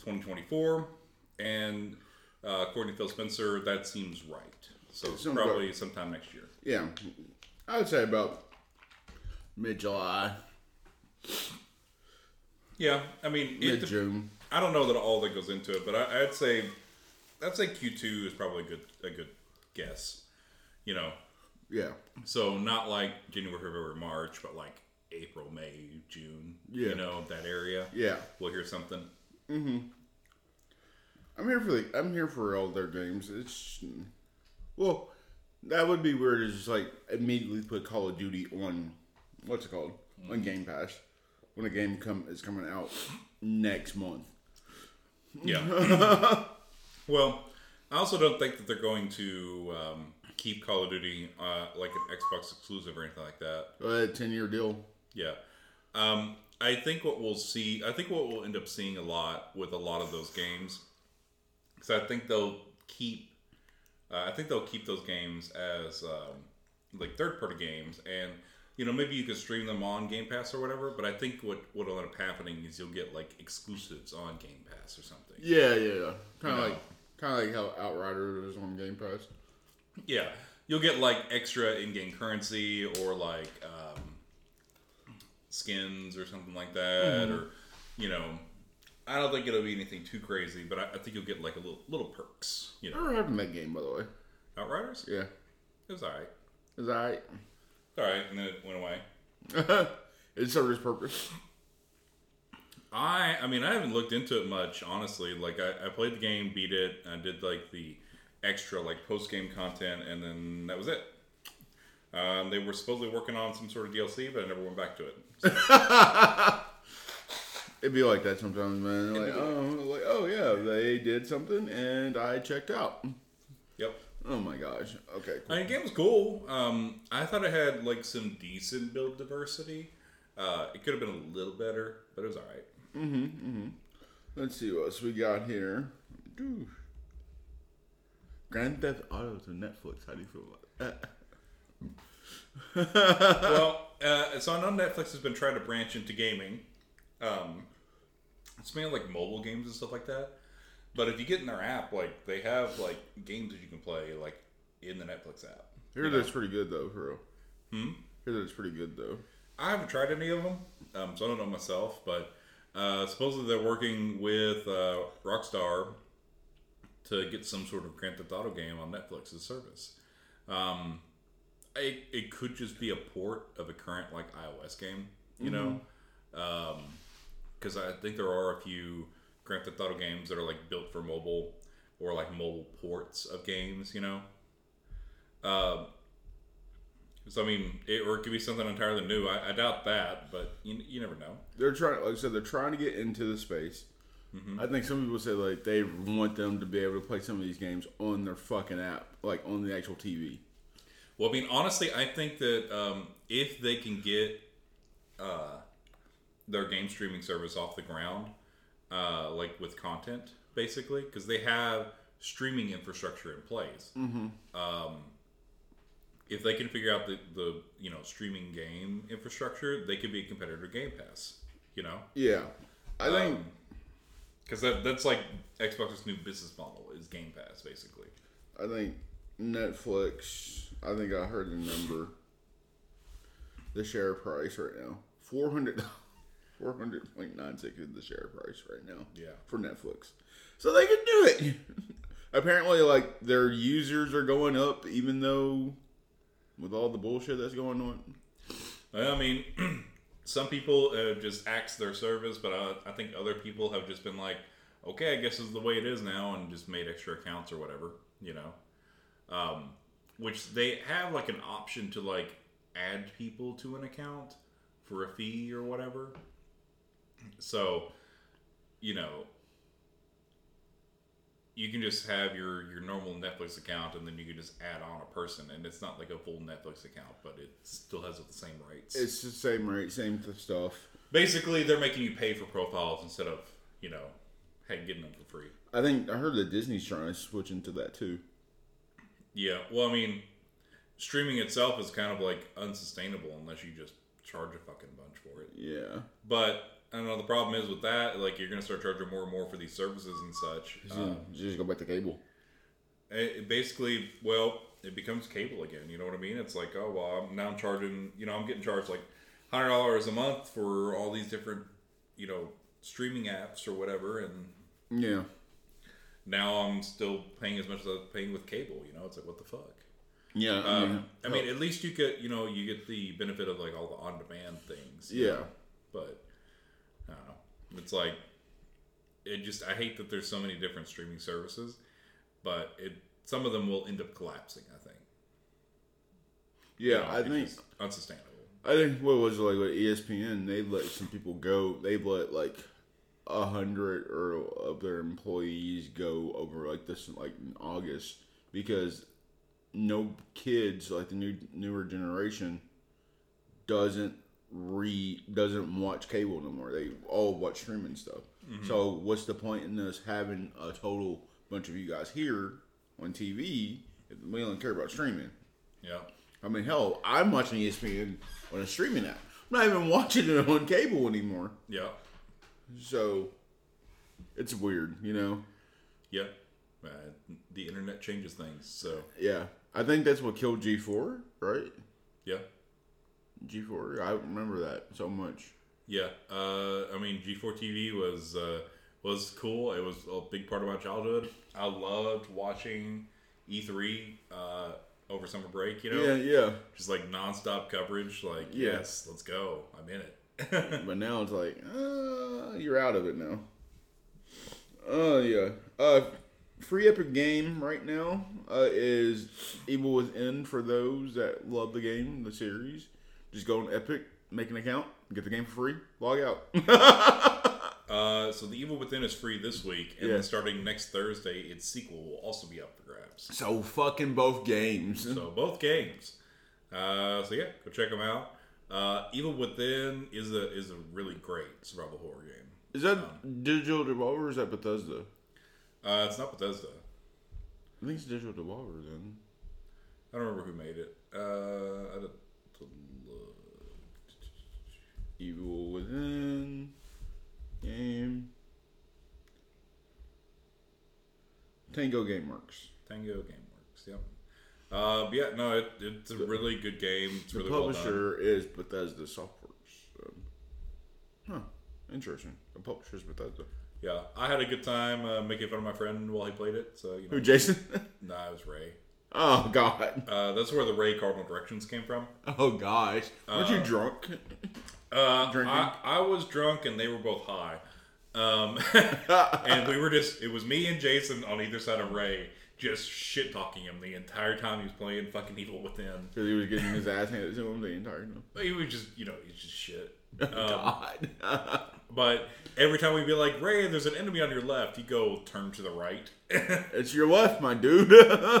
2024, and according to Phil Spencer, that seems right. So it's probably sometime next year. Yeah, I would say about mid-July. Yeah, I mean... mid-June. I don't know that all that goes into it, but I'd say Q2 is probably a good guess. You know? Yeah. So not like January, February, March, but like April, May, June. Yeah. You know, that area. Yeah. We'll hear something. Mm-hmm. I'm here for all their games. It's... well, that would be weird to just like immediately put Call of Duty on... what's it called? On Game Pass. When a game is coming out next month. Yeah. Well, I also don't think that they're going to keep Call of Duty like an Xbox exclusive or anything like that. A 10-year deal. Yeah. I think what we'll end up seeing a lot with a lot of those games, because I think they'll keep those games as like third-party games, and you know, maybe you could stream them on Game Pass or whatever, but I think what will end up happening is you'll get like exclusives on Game Pass or something. Yeah. Kind of like how Outrider is on Game Pass. Yeah, you'll get like extra in-game currency or like skins or something like that, or you know, I don't think it'll be anything too crazy, but I think you'll get like a little perks. You know, I remember having that game, by the way. Outriders? Yeah, it was alright. All right, and then it went away. It served its purpose. I mean, I haven't looked into it much, honestly. Like, I played the game, beat it, and I did, like, the extra, like, post-game content, and then that was it. They were supposedly working on some sort of DLC, but I never went back to it. So. It'd be like that sometimes, man. Yeah, they did something, and I checked out. Yep. Oh my gosh. Okay, cool. I mean, the game was cool. I thought it had, like, some decent build diversity. It could have been a little better, but it was alright. Mm-hmm. Let's see what else we got here. Ooh. Grand Theft Auto to Netflix. How do you feel about that? Well, so I know Netflix has been trying to branch into gaming. It's mainly, like, mobile games and stuff like that. But if you get in their app, like, they have, like, games that you can play, like, in the Netflix app. Hear that it's pretty good, though, for real. Hear that it's pretty good, though. I haven't tried any of them, so I don't know myself, but supposedly they're working with Rockstar to get some sort of Grand Theft Auto game on Netflix's service. It could just be a port of a current, like, iOS game, you know? Because I think there are a few Grand Theft Auto games that are, like, built for mobile or, like, mobile ports of games, you know? So, I mean, it could be something entirely new. I doubt that, but you never know. They're trying to get into the space. Mm-hmm. I think some people say like they want them to be able to play some of these games on their fucking app, like on the actual TV. Well, I mean, honestly, I think that if they can get their game streaming service off the ground, like with content, basically, because they have streaming infrastructure in place. Mm-hmm. If they can figure out the you know streaming game infrastructure, they could be a competitor to Game Pass. You know? Yeah, I think because that's like Xbox's new business model is Game Pass, basically. I think Netflix. I think I heard the number. The share price right now $400.96 is the share price right now. Yeah, for Netflix, so they can do it. Apparently, like their users are going up, even though with all the bullshit that's going on. I mean, some people have just axed their service, but I think other people have just been like, okay, I guess this is the way it is now, and just made extra accounts or whatever, you know. Which they have like an option to like add people to an account for a fee or whatever. So, you know, you can just have your normal Netflix account and then you can just add on a person. And it's not like a full Netflix account, but it still has the same rates. It's the same rate, same stuff. Basically, they're making you pay for profiles instead of, you know, getting them for free. I think I heard that Disney's trying to switch into that too. Yeah, well, I mean, streaming itself is kind of like unsustainable unless you just charge a fucking bunch for it. Yeah. But I don't know, the problem is with that, like, you're going to start charging more and more for these services and such. Just go back to cable. It basically, well, it becomes cable again, you know what I mean? It's like, oh, well, now I'm charging, you know, I'm getting charged like $100 a month for all these different, you know, streaming apps or whatever, and yeah, now I'm still paying as much as I was paying with cable, you know? It's like, what the fuck? Yeah. I mean, at least you get, you know, you get the benefit of, like, all the on-demand things. Yeah. Know? But I don't know. It's like, it just, I hate that there's so many different streaming services, but some of them will end up collapsing, I think. Yeah, you know, I think it's unsustainable. I think, what was it, like, with ESPN, they've let some people go. They've let, like, 100 or of their employees go over, like, this, like, in August, because no kids, like the newer generation, doesn't watch cable no more. They all watch streaming stuff. Mm-hmm. So what's the point in us having a total bunch of you guys here on TV if we don't care about streaming? Yeah. I mean, hell, I'm watching ESPN on a streaming app. I'm not even watching it on cable anymore. Yeah. So it's weird, you know? Yeah. The internet changes things, so. Yeah. I think that's what killed G4, right? Yeah. G4, I remember that so much. Yeah. I mean, G4 TV was cool. It was a big part of my childhood. I loved watching E3 over summer break, you know? Yeah, yeah. Just like nonstop coverage, like, yeah. Yes, let's go. I'm in it. But now it's like, you're out of it now. Oh, yeah. Free Epic Game right now is Evil Within for those that love the game, the series. Just go on Epic, make an account, get the game for free, log out. So the Evil Within is free this week, and then starting next Thursday, its sequel will also be up for grabs. So fucking both games. So both games. So yeah, go check them out. Evil Within is a really great survival horror game. Is that Digital Devolver or is that Bethesda? It's not Bethesda. I think it's Digital Devolver then. I don't remember who made it. I don't look. Evil Within game. Tango Gameworks. Yep. It's a really good game. It's really well done. The publisher is Bethesda Softworks. Interesting. The publisher is Bethesda. Yeah, I had a good time making fun of my friend while he played it. So, you know, who, Jason? Nah, it was Ray. Oh, God. That's where the Ray Cardinal Directions came from. Oh, gosh. Weren't you drunk? Drinking? I was drunk and they were both high. And we were just, it was me and Jason on either side of Ray just shit-talking him the entire time he was playing fucking Evil Within. Because he was getting his ass handed to him the entire time. He was just, you know, he's just shit. God. But every time we'd be like, Ray, there's an enemy on your left, he'd go, turn to the right. It's your left, my dude.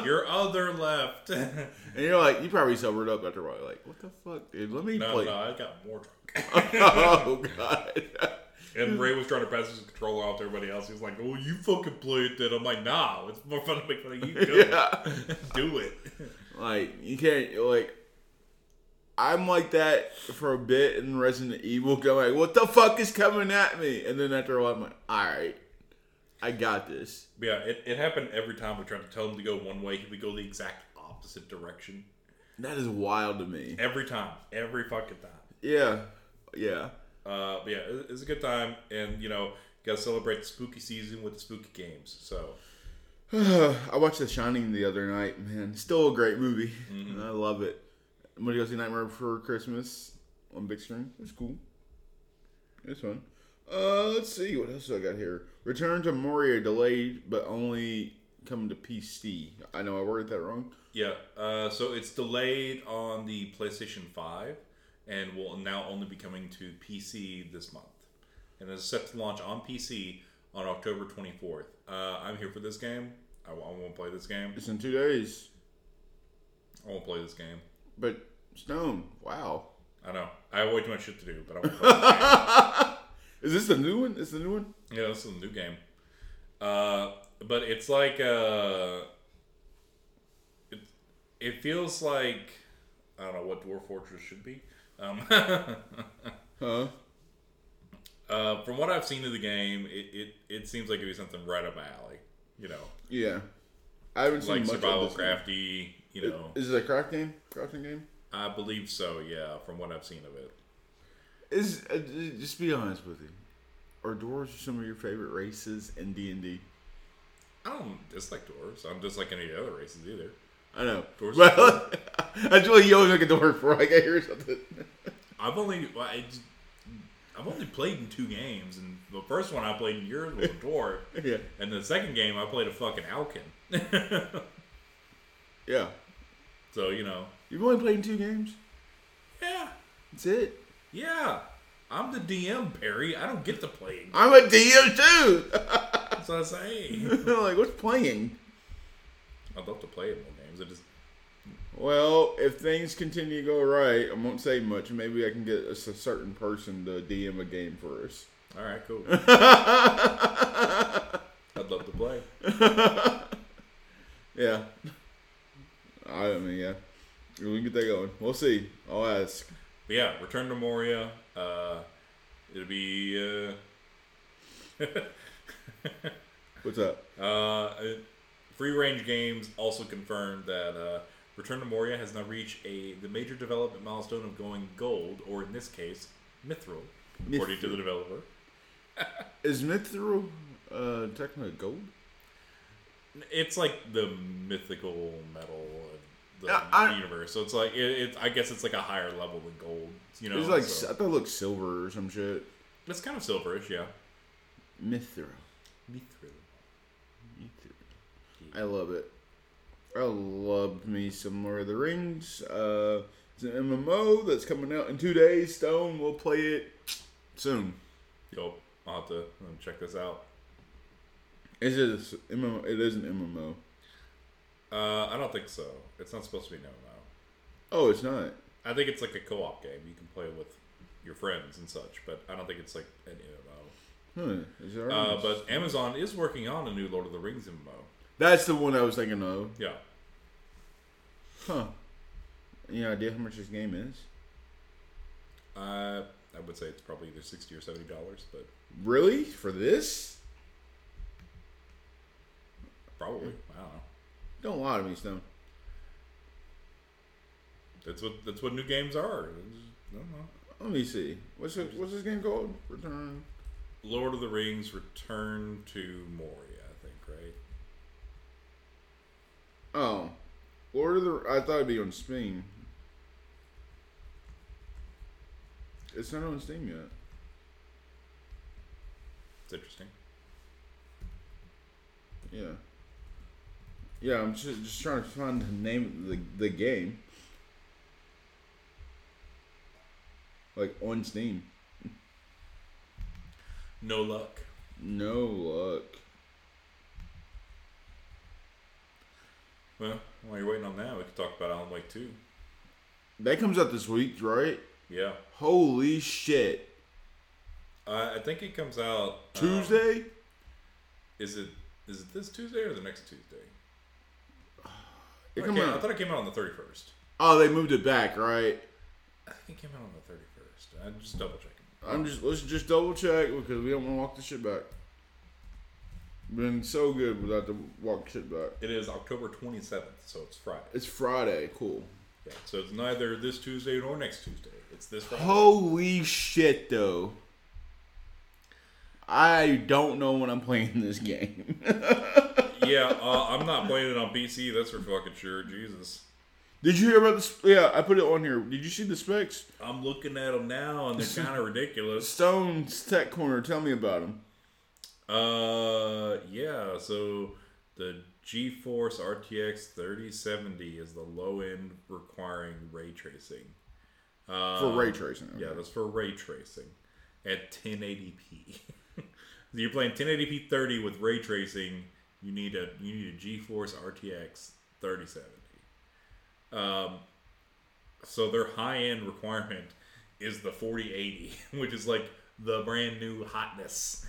Your other left. And you're like, you probably sobered up after a while. You're like, what the fuck, dude? Let me play. No, I got more drunk. Oh, God. And Ray was trying to pass his controller off to everybody else. He was like, oh, you fucking play it then. I'm like, nah, it's more fun to make fun of you. Do it. Like, you can't, like... I'm like that for a bit in Resident Evil, going, like, what the fuck is coming at me? And then after a while, I'm like, alright, I got this. Yeah, it happened every time we tried to tell him to go one way, he would go the exact opposite direction. That is wild to me. Every time. Every fucking time. Yeah. Yeah. But yeah, it's a good time, and, you know, gotta celebrate the spooky season with the spooky games, so... I watched The Shining the other night, man. Still a great movie. Mm-hmm. I love it. I'm going to go see Nightmare Before Christmas on big screen. It's cool. It's fun. Let's see. What else do I got here? Return to Moria delayed, but only coming to PC. I know I worded that wrong. Yeah. So it's delayed on the PlayStation 5 and will now only be coming to PC this month. And it's set to launch on PC on October 24th. I'm here for this game. I won't play this game. It's in 2 days. I won't play this game. But Stone, wow. I know. I have way too much shit to do, but I won't play this game. Is this the new one? Is the new one? Yeah, this is the new game. But it's like it feels like I don't know what Dwarf Fortress should be. Huh? From what I've seen of the game, it seems like it'd be something right up my alley. You know. Yeah. I haven't seen much survival crafty. Game. You know, is it a crafting game? I believe so. Yeah, from what I've seen of it. Is just be honest with you. Are dwarves some of your favorite races in D&D? I don't dislike dwarves. I don't dislike any other races either. I know. Dwarves. Well, actually, you always make a dwarf before I get here or something. I've only played in 2 games, and the first one I played in yours was a dwarf. Yeah. And the second game I played a fucking Alkin. Yeah. So, you know. You've only played in 2 games? Yeah. That's it? Yeah. I'm the DM, Perry. I don't get to play. I'm a DM, too. That's what I'm saying. Like, what's playing? I'd love to play in more games. Well, if things continue to go right, I won't say much. Maybe I can get a certain person to DM a game for us. All right, cool. I'd love to play. Yeah. I mean, yeah. We can get that going. We'll see. I'll ask. But yeah, Return to Moria. It'll be... What's up? Free Range Games also confirmed that Return to Moria has now reached the major development milestone of going gold, or in this case, mithril, according to the developer. Is mithril technically gold? It's like the mythical metal of the universe. So it's like, I guess it's like a higher level than gold. You know, it's like, so. I thought it looked silver or some shit. It's kind of silverish, yeah. Mithril. Yeah. I love it. I loved me some Lord of the Rings. It's an MMO that's coming out in 2 days. Stone, we'll play it soon. Yo, I'll have to check this out. Is it an MMO? It is an MMO. I don't think so. It's not supposed to be an MMO. Oh, it's not? I think it's like a co-op game. You can play with your friends and such, but I don't think it's like an MMO. Hmm. But Amazon is working on a new Lord of the Rings MMO. That's the one I was thinking of. Yeah. Huh. Any idea how much this game is? I would say it's probably either $60 or $70, but... Really? For this? Probably. I don't know. Don't lie to me, Stone. That's what new games are. I don't know. Let me see. What's this game called? Lord of the Rings Return to Moria, I think, right? Oh. I thought it'd be on Steam. It's not on Steam yet. It's interesting. Yeah. Yeah, I'm just trying to find the name of the game. Like, on Steam. No luck. No luck. Well, while you're waiting on that, we can talk about Alan Wake 2. That comes out this week, right? Yeah. Holy shit. I think it comes out... Tuesday? Is it this Tuesday or the next Tuesday? I thought it came out on the 31st. Oh, they moved it back, right? I think it came out on the 31st. I'm just double checking. Let's just double check because we don't want to walk the shit back. Been so good without the walk shit back. It is October 27th, so it's Friday. It's Friday, cool. Yeah, so it's neither this Tuesday nor next Tuesday. It's this Friday. Holy shit, though. I don't know when I'm playing this game. I'm not playing it on PC. That's for fucking sure. Jesus. Did you hear about this? Yeah, I put it on here. Did you see the specs? I'm looking at them now, and they're kind of ridiculous. Stone's Tech Corner. Tell me about them. Yeah, so the GeForce RTX 3070 is the low end requiring ray tracing. For ray tracing. Okay. Yeah, that's for ray tracing at 1080p. So you're playing 1080p 30 with ray tracing, you need a GeForce RTX 3070. So their high end requirement is the 4080, which is like the brand new hotness.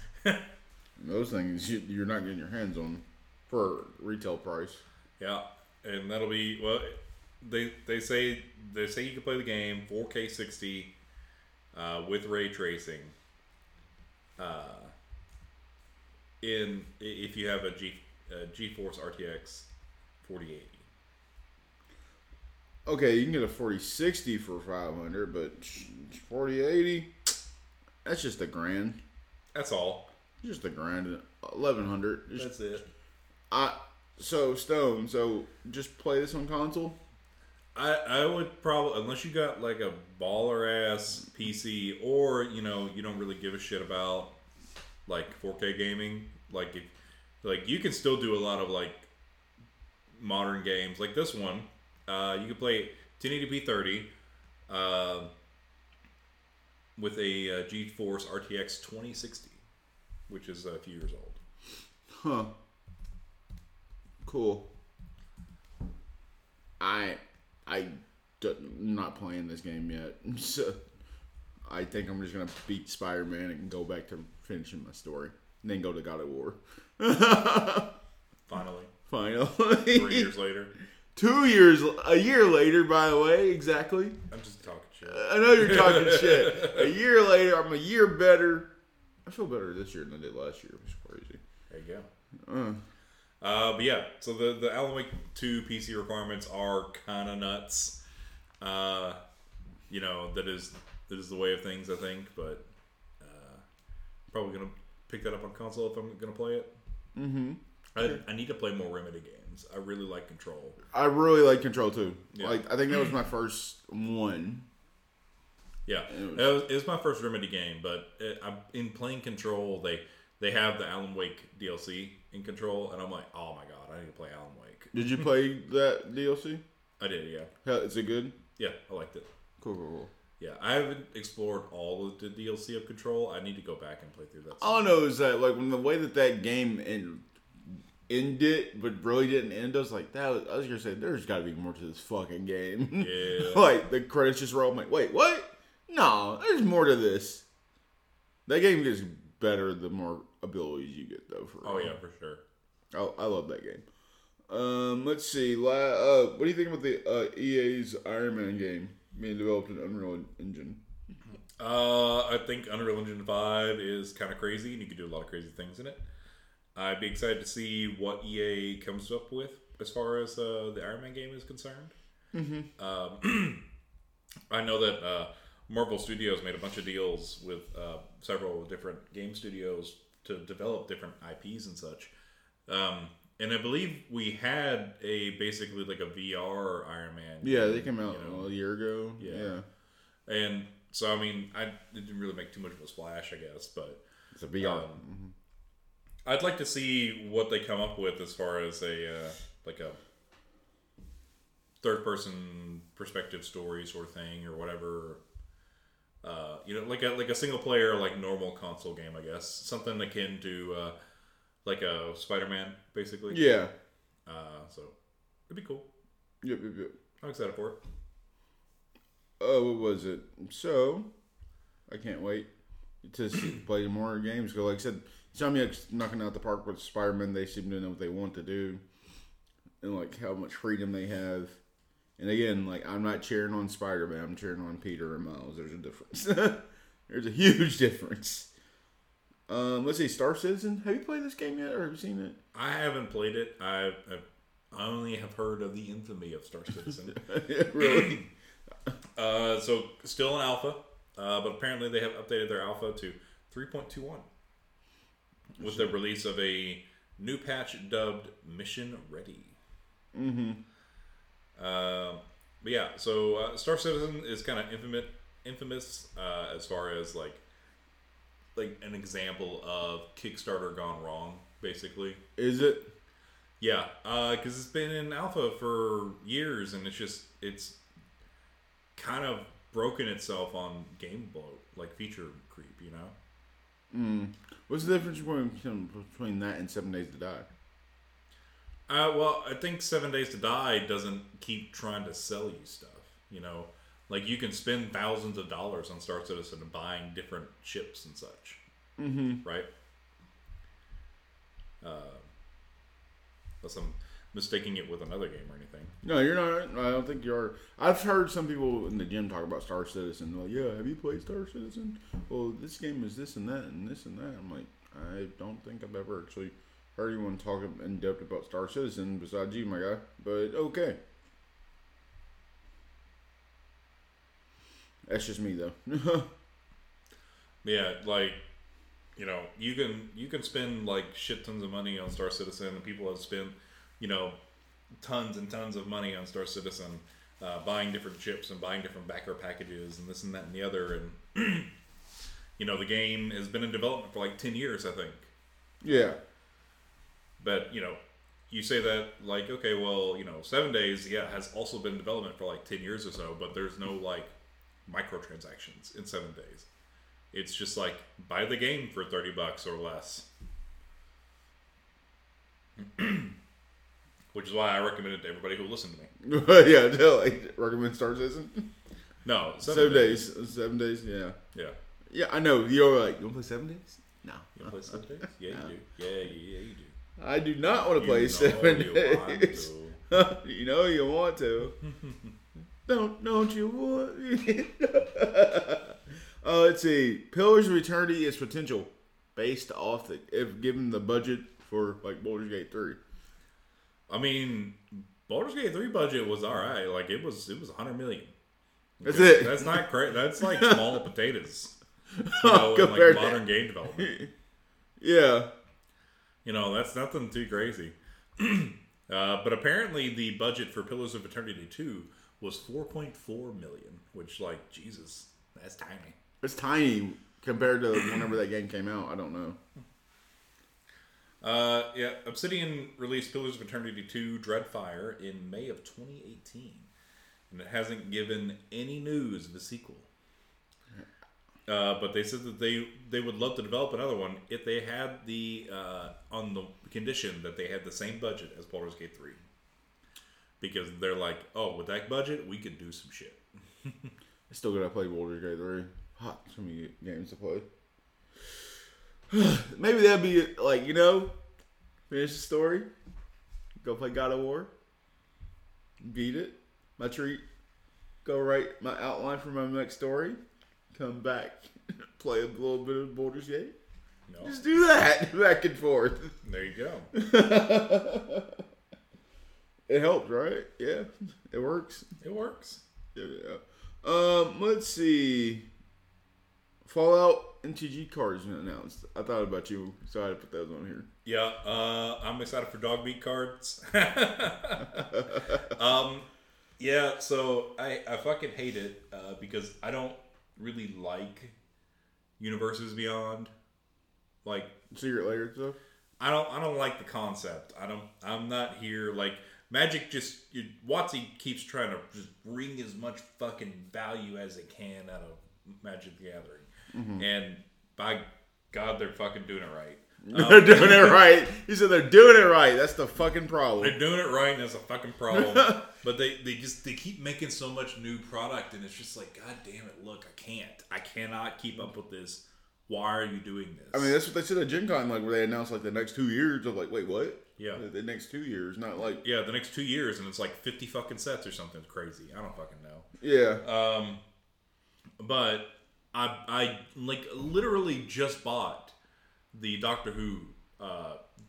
Those things you're not getting your hands on for retail price. Yeah, and that'll be they say you can play the game 4K 60 with ray tracing. If you have a GeForce RTX 4080. Okay, you can get a 4060 for $500, but 4080, that's just $1,000. That's all. Just $1,000, $1,100. That's it. So just play this on console. I would probably, unless you got like a baller ass PC, or you don't really give a shit about like 4K gaming. Like you can still do a lot of like modern games, like this one. You can play 1080p 30 with a GeForce RTX 2060. Which is a few years old. Huh. Cool. I'm not playing this game yet. So I think I'm just going to beat Spider-Man and go back to finishing my story. And then go to God of War. Finally. 3 years later. 2 years. A year later, by the way. Exactly. I'm just talking shit. I know you're talking shit. A year later. I'm a year better. I feel better this year than I did last year. It was crazy. There you go. But yeah, so the Alan Wake 2 PC requirements are kind of nuts. That is the way of things, I think. But probably gonna pick that up on console if I'm gonna play it. Mm-hmm. I need to play more Remedy games. I really like Control. I really like Control too. Yeah. Like I think that was my first one. Yeah, it was my first Remedy game, but in playing Control, they have the Alan Wake DLC in Control, and I'm like, oh my god, I need to play Alan Wake. Did you play that DLC? I did, yeah. Is it good? Yeah, I liked it. Cool. Yeah, I haven't explored all of the DLC of Control. I need to go back and play through that. All I know is that like when the way that game ended, but really didn't end. I was like, I was gonna say, there's got to be more to this fucking game. Yeah. Like the credits just roll. I'm like, wait, what? No, there's more to this. That game gets better the more abilities you get, though. Yeah, for sure. Oh, I love that game. Let's see. What do you think about the EA's Iron Man game being developed in Unreal Engine? I think Unreal Engine 5 is kind of crazy, and you can do a lot of crazy things in it. I'd be excited to see what EA comes up with as far as the Iron Man game is concerned. Mm-hmm. I know that... Marvel Studios made a bunch of deals with several different game studios to develop different IPs and such. And I believe we had a VR Iron Man. Yeah, they came out a year ago. Yeah. And so, it didn't really make too much of a splash, I guess, but... It's a VR. I'd like to see what they come up with as far as a third-person perspective story sort of thing or whatever... Like a single player, like normal console game, I guess. Something akin to like a Spider-Man, basically. Yeah. So it'd be cool. Yep. I'm excited for it. Oh, what was it? So I can't wait to play more games. Because like I said, Insomniac's knocking out the park with Spider-Man. They seem to know what they want to do, and like how much freedom they have. And again, like, I'm not cheering on Spider-Man. I'm cheering on Peter and Miles. There's a difference. There's a huge difference. Let's see, Star Citizen. Have you played this game yet, or have you seen it? I haven't played it. I only have heard of the infamy of Star Citizen. Yeah, really? So, still in alpha. But apparently they have updated their alpha to 3.21. With the release of a new patch dubbed Mission Ready. Mm-hmm. But yeah, so Star Citizen is kind of infamous as far as like an example of Kickstarter gone wrong, basically. Is it? Yeah, because it's been in alpha for years, and it's kind of broken itself on game bloat, like feature creep, you know. What's the difference between that and 7 Days to Die? Well, I think 7 Days to Die doesn't keep trying to sell you stuff, you know? Like, you can spend thousands of dollars on Star Citizen and buying different ships and such. Mm-hmm. Right? Unless I'm mistaking it with another game or anything. No, you're not. I don't think you are. I've heard some people in the gym talk about Star Citizen. Like, yeah, have you played Star Citizen? Well, this game is this and that and this and that. I'm like, I don't think I've ever actually... I heard you want to talk in depth about Star Citizen besides you, my guy, but okay. That's just me, though. Yeah, like, you know, you can spend, like, shit tons of money on Star Citizen, and people have spent, you know, tons and tons of money on Star Citizen, buying different chips and buying different backer packages and this and that and the other, and, you know, the game has been in development for, like, 10 years, I think. Yeah. But, you know, you say that, like, okay, well, you know, 7 days, yeah, has also been in development for, like, 10 years or so, but there's no, like, microtransactions in 7 days. It's just, like, buy the game for $30 or less. Which is why I recommend it to everybody who listened to me. Yeah, no, like, recommend Star Citizen? No, 7 days. 7 days, yeah. Yeah. Yeah, I know. You're like, you want to play 7 days? No. You want to play 7 days? Yeah, no. You do. Yeah, you do. I do not want to play 7 days. You know you want to. Don't you want? Let's see. Pillars of Eternity is potential, based off if given the budget for like Baldur's Gate 3. I mean, Baldur's Gate 3 budget was all right. Like it was 100 million. That's it. That's not great. That's like small potatoes. You know, in like modern game development. Yeah. You know, that's nothing too crazy. But apparently the budget for Pillars of Eternity 2 was 4.4 million, which, like, Jesus, that's tiny. It's tiny compared to whenever that game came out. I don't know. Yeah, Obsidian released Pillars of Eternity 2 Dreadfire in May of 2018, and it hasn't given any news of a sequel. But they said that they would love to develop another one if they had on the condition that they had the same budget as Baldur's Gate 3. Because they're like, oh, with that budget, we could do some shit. I still gotta play Baldur's Gate 3. Hot, so many games to play. Maybe that'd be, like, you know, finish the story, go play God of War, beat it, my treat, go write my outline for my next story, come back, play a little bit of Baldur's Gate. No. Just do that back and forth. There you go. It helped, right? Yeah, it works. It works. Yeah. Let's see. Fallout MTG cards announced. I thought about you, so I had to put those on here. Yeah, I'm excited for dog meat cards. Yeah, so I fucking hate it because I don't really like Universes Beyond, like secret layer stuff. I don't like the concept. I'm not here. Like Magic, Watsy keeps trying to just wring as much fucking value as it can out of Magic the Gathering. Mm-hmm. And by God, they're fucking doing it right. They're doing it right. He said they're doing it right. That's the fucking problem. They're doing it right, and that's a fucking problem. But they keep making so much new product, and it's just like, God damn it, look, I cannot keep up with this. Why are you doing this? I mean, that's what they said at Gen Con, like, where they announced, like, the next 2 years. I'm like, wait, what? Yeah. The next 2 years, not like... Yeah, the next 2 years, and it's like 50 fucking sets or something crazy. I don't fucking know. Yeah. But I like, literally just bought the Doctor Who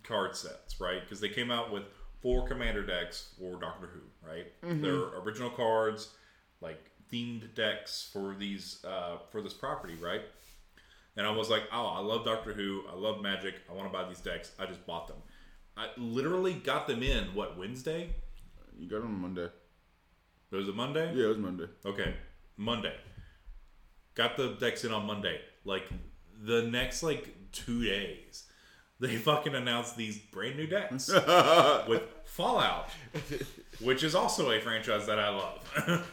card sets, right? Because they came out with 4 commander decks for Doctor Who, right? Mm-hmm. They're original cards, like, themed decks for these, for this property, right? And I was like, oh, I love Doctor Who. I love Magic. I want to buy these decks. I just bought them. I literally got them in, what, Wednesday? You got them on Monday. It was a Monday? Yeah, it was Monday. Okay. Monday. Got the decks in on Monday. Like, the next, like, 2 days, they fucking announced these brand new decks with Fallout, which is also a franchise that I love.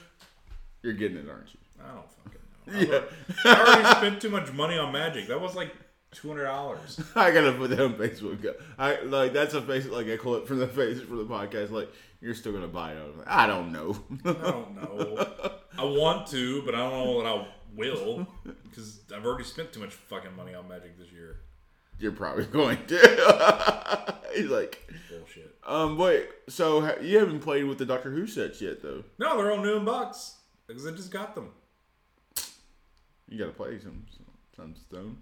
You're getting it, aren't you? I don't fucking know. Yeah. I already spent too much money on Magic. That was like $200. I gotta put that on Facebook. I like that's a face like I call it from the face for the podcast. Like you're still gonna buy it. I don't know. I don't know. I want to, but I don't know that I will because I've already spent too much fucking money on Magic this year. You're probably going to. He's like bullshit. Wait. So you haven't played with the Doctor Who sets yet, though? No, they're all new in box because I just got them. You gotta play some stone.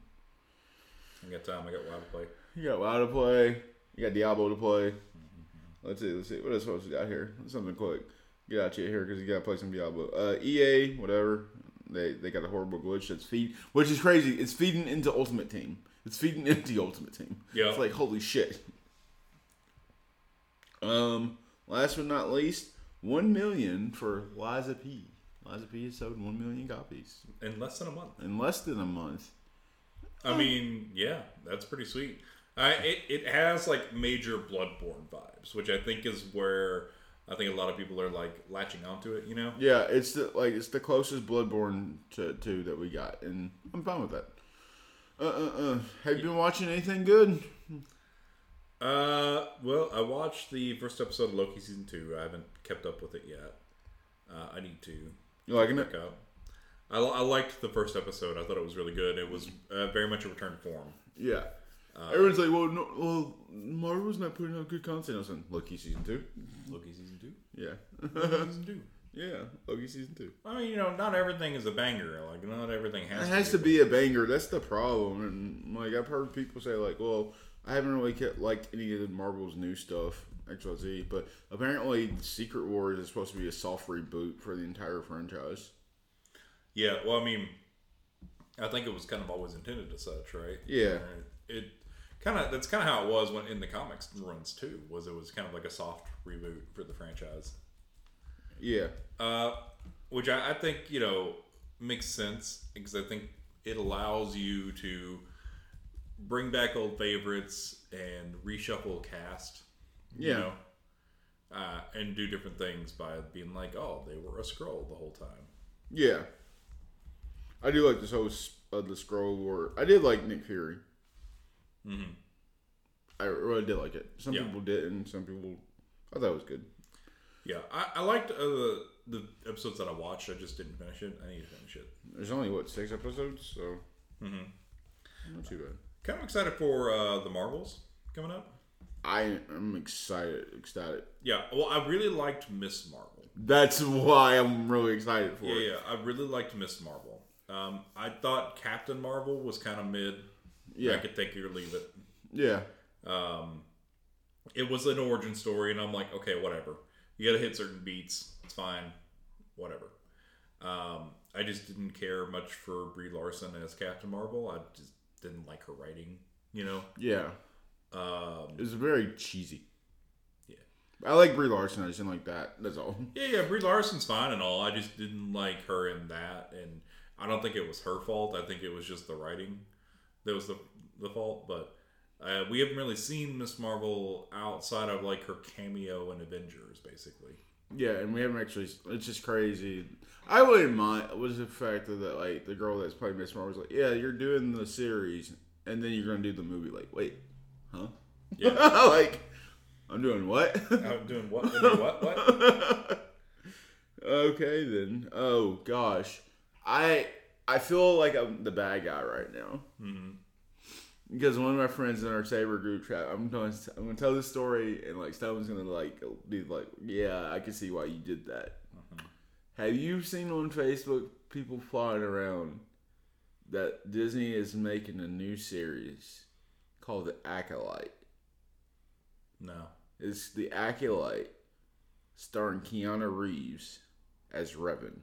I got time. I got WoW to play. You got WoW to play. You got Diablo to play. Mm-hmm. Let's see. What else we got here? Something quick. Get out of here because you got to play some Diablo. EA, whatever. They got a horrible glitch that's feed, which is crazy. It's feeding into Ultimate Team. It's feeding into Ultimate Team. Yeah. It's like, holy shit. Last but not least, 1 million for Liza P. Liza P has sold 1 million copies. In less than a month. I mean, yeah, that's pretty sweet. It has, like, major Bloodborne vibes, which I think is where I think a lot of people are, like, latching onto it, you know? Yeah, it's the closest Bloodborne to that we got, and I'm fine with that. Have you been watching anything good? Well, I watched the first episode of Loki Season 2. I haven't kept up with it yet. I need to. You liking it? I liked the first episode. I thought it was really good. It was very much a return to form. Yeah. Everyone's like, well, Marvel's not putting out good content. I was like, Loki Season 2? Yeah. Loki Season 2. I mean, you know, not everything is a banger. Like, not everything has to be a banger. That's the problem. And, like, I've heard people say, like, well, I haven't really liked any of Marvel's new stuff, XYZ. But apparently Secret Wars is supposed to be a soft reboot for the entire franchise. Yeah, well, I mean, I think it was kind of always intended as such, right? Yeah. It kind of that's kind of how it was when in the comics runs too. It was kind of like a soft reboot for the franchise. Yeah. Which I think you know makes sense because I think it allows you to bring back old favorites and reshuffle cast. Yeah. You know, and do different things by being like, oh, they were a Skrull the whole time. Yeah. I do like this whole the Skrull War. I did like Nick Fury. Mm-hmm. I really did like it. Some people didn't. Some people, I thought it was good. Yeah, I liked the episodes that I watched. I just didn't finish it. I need to finish it. There's only 6 episodes, so not too bad. Kind of excited for the Marvels coming up. I'm ecstatic. Yeah. Well, I really liked Miss Marvel. That's why I'm really excited for it. Yeah, I really liked Miss Marvel. I thought Captain Marvel was kind of mid. Yeah. I could take it or leave it. Yeah. It was an origin story, and I'm like, okay, whatever. You got to hit certain beats. It's fine. Whatever. I just didn't care much for Brie Larson as Captain Marvel. I just didn't like her writing, you know? Yeah. It was very cheesy. Yeah. I like Brie Larson. I just didn't like that. That's all. Yeah. Brie Larson's fine and all. I just didn't like her in that, and I don't think it was her fault. I think it was just the writing that was the fault. But we haven't really seen Miss Marvel outside of like her cameo in Avengers, basically. Yeah, and we haven't actually. It's just crazy. I wouldn't mind. Was the fact that like the girl that's playing Miss Marvel was like, yeah, you're doing the series, and then you're gonna do the movie. Like, wait, huh? Yeah. Like, I'm doing what? I'm doing what? What? Okay then. Oh gosh, I feel like I'm the bad guy right now. Mm-hmm. Because one of my friends in our Saber group chat, I'm gonna tell this story, and like someone's gonna like be like, yeah, I can see why you did that. Uh-huh. Have you seen on Facebook people flying around that Disney is making a new series called The Acolyte? No, it's The Acolyte, starring Keanu Reeves as Revan.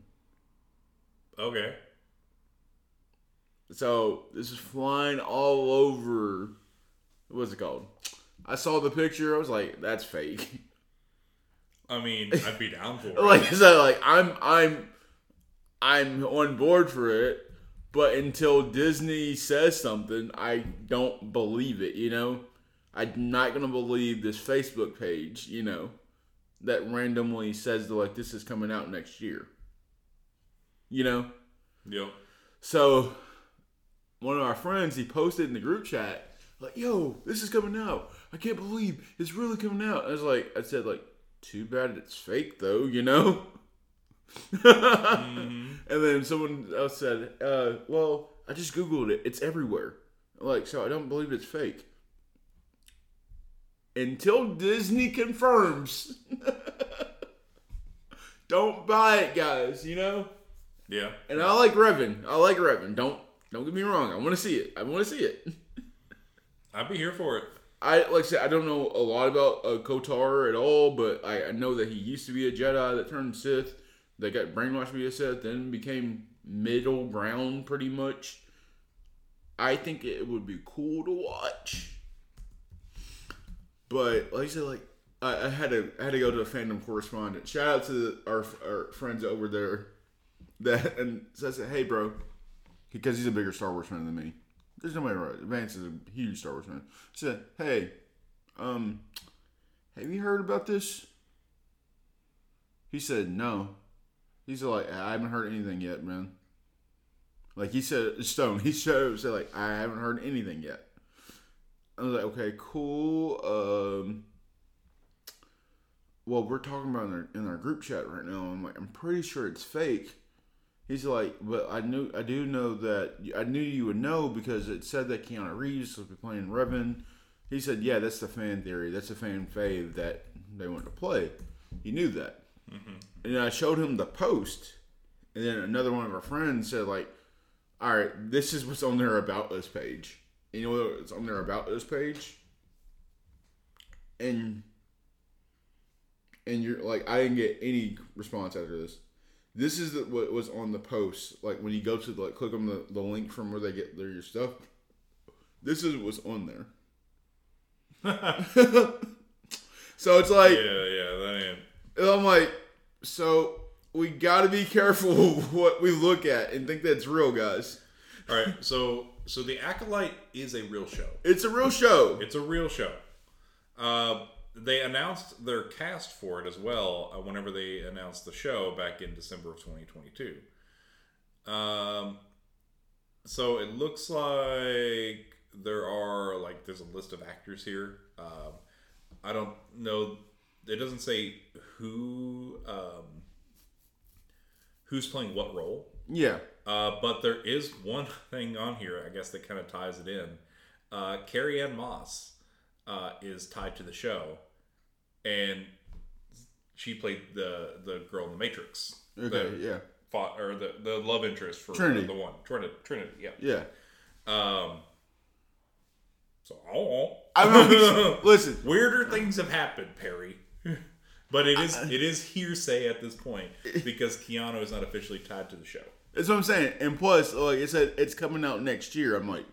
Okay. So, this is flying all over. What's it called? I saw the picture. I was like, that's fake. I mean, I'd be down for it. I'm on board for it. But until Disney says something, I don't believe it, you know? I'm not going to believe this Facebook page, you know, that randomly says, like, this is coming out next year. You know? Yep. So... one of our friends, he posted in the group chat, like, yo, this is coming out. I can't believe it's really coming out. I said, too bad it's fake, though, you know? Mm-hmm. And then someone else said, well, I just Googled it. It's everywhere. Like, so I don't believe it's fake. Until Disney confirms. Don't buy it, guys, you know? Yeah. And I like Revan. Don't get me wrong. I want to see it. I'd be here for it. I don't know a lot about Kotar at all, but I know that he used to be a Jedi that turned Sith, that got brainwashed to be a Sith, then became middle ground pretty much. I think it would be cool to watch. But like I said, like I had to go to a fandom correspondent. Shout out to our friends over there. So I said, hey, bro. Because he's a bigger Star Wars fan than me. There's no way around it. Vance is a huge Star Wars fan. I said, hey, have you heard about this? He said, no. He's like, I haven't heard anything yet, man. Like he said, Stone, he showed up, said like, I haven't heard anything yet. I was like, okay, cool. Well, we're talking about in our group chat right now. I'm like, I'm pretty sure it's fake. He's like, but I knew you would know because it said that Keanu Reeves would be playing Revan. He said, yeah, that's the fan theory. That's the fan fave that they want to play. He knew that. Mm-hmm. And then I showed him the post. And then another one of our friends said, like, all right, this is what's on their About Us page. You know what's on their About Us page? And you're like, I didn't get any response after this. This is what was on the post. Like, when you go to, like, click on the link from where they get your stuff. This is what's on there. So, it's like... Yeah, that ain't... And I'm like, so, we gotta be careful what we look at and think that's real, guys. Alright, so The Acolyte is a real show. It's a real show. They announced their cast for it as well whenever they announced the show back in December of 2022. So it looks like there's a list of actors here. I don't know. It doesn't say who's playing what role. Yeah. But there is one thing on here, I guess, that kind of ties it in. Carrie Ann Moss is tied to the show. And she played the girl in the Matrix. Okay, yeah. Fought, or the love interest for Trinity. The one. Trinity, yeah. Yeah. So, I don't know. Listen. Weirder things have happened, Perry. But it is hearsay at this point because Keanu is not officially tied to the show. That's what I'm saying. And plus, like it said, it's coming out next year. I'm like,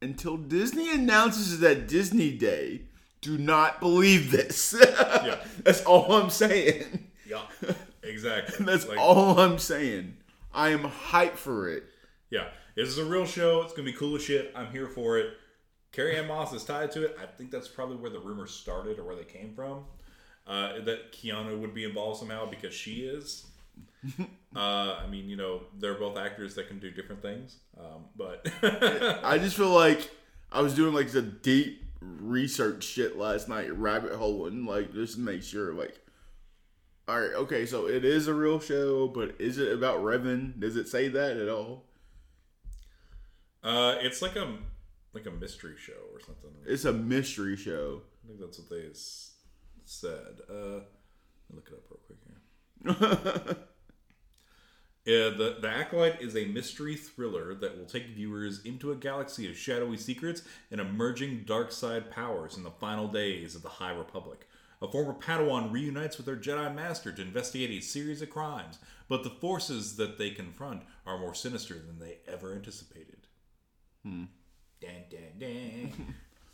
until Disney announces that Disney Day... do not believe this. Yeah. That's all I'm saying. Yeah, exactly. That's like, all I'm saying. I am hyped for it. Yeah. This is a real show. It's going to be cool as shit. I'm here for it. Carrie Ann Moss is tied to it. I think that's probably where the rumors started or where they came from. that Keanu would be involved somehow because she is. I mean, you know, they're both actors that can do different things. But I just feel like I was doing like the deep research shit last night, rabbit hole, and like just to make sure, like, all right, okay, so it is a real show, but is it about Revan? Does it say that at all? It's like a mystery show or something. It's a mystery show. I think that's what they said. Let me look it up real quick here. The Acolyte is a mystery thriller that will take viewers into a galaxy of shadowy secrets and emerging dark side powers in the final days of the High Republic. A former Padawan reunites with their Jedi Master to investigate a series of crimes, but the forces that they confront are more sinister than they ever anticipated. Dun, dun,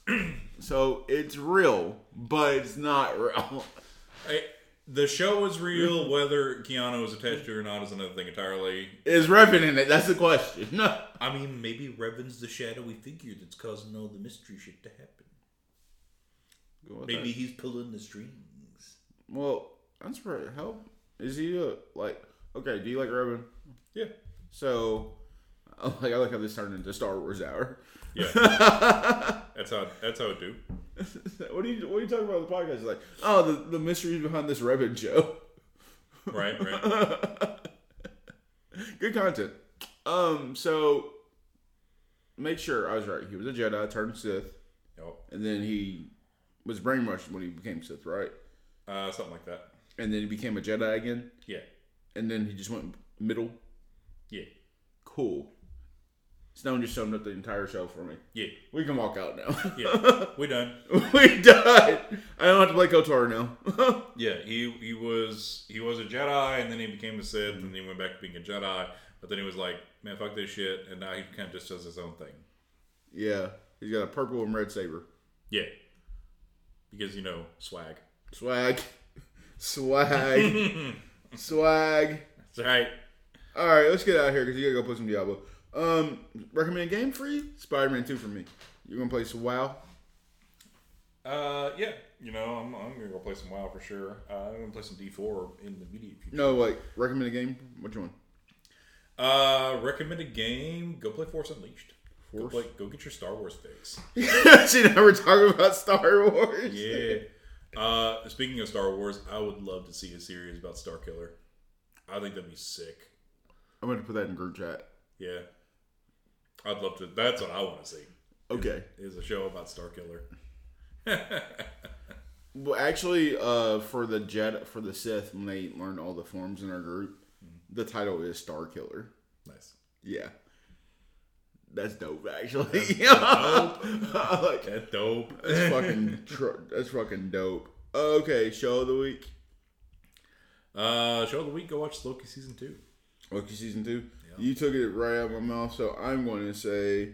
dun. So it's real, but it's not real. The show is real. Whether Keanu is attached to it or not is another thing entirely. Is Revan in it? That's the question. No. I mean, maybe Revan's the shadowy figure that's causing all the mystery shit to happen. Maybe he's pulling the strings. Well, that's for help. Is he okay, do you like Revan? Yeah. So, I like how this turned into Star Wars Hour. Yeah. That's how it do. What are you talking about on the podcast? It's like, oh, the mysteries behind this Revan show. Right. Good content. So make sure I was right. He was a Jedi, turned Sith. Yep. And then he was brainwashed when he became Sith, right? Something like that. And then he became a Jedi again? Yeah. And then he just went middle? Yeah. Cool. Stone just summed up the entire show for me. Yeah. We can walk out now. Yeah. We done. I don't have to play KOTOR now. Yeah. He was a Jedi, and then he became a Sith, and then he went back to being a Jedi. But then he was like, man, fuck this shit. And now he kind of just does his own thing. Yeah. He's got a purple and red saber. Yeah. Because, you know, swag. Swag. Swag. That's right. All right. Let's get out of here because you got to go play some Diablo. Recommend game for you? Spider-Man 2 for me. You gonna play some WoW? Yeah. You know, I'm gonna go play some WoW for sure. I'm gonna play some D4 in the immediate future. No, recommend a game? Which one? Recommend a game? Go play Force Unleashed. Go get your Star Wars fix. See, now we're talking about Star Wars. Yeah. Speaking of Star Wars, I would love to see a series about Starkiller. I think that'd be sick. I'm gonna put that in group chat. Yeah. I'd love to. That's what I want to see. Okay. Is a show about Starkiller. Well, actually, for the Sith, when they learned all the forms in our group, the title is Starkiller. Nice. Yeah. That's dope. Actually, that's dope. That's dope. That's fucking dope. Okay, show of the week. Show of the week. Go watch Loki season 2. Loki season 2. You took it right out of my mouth, so I'm going to say...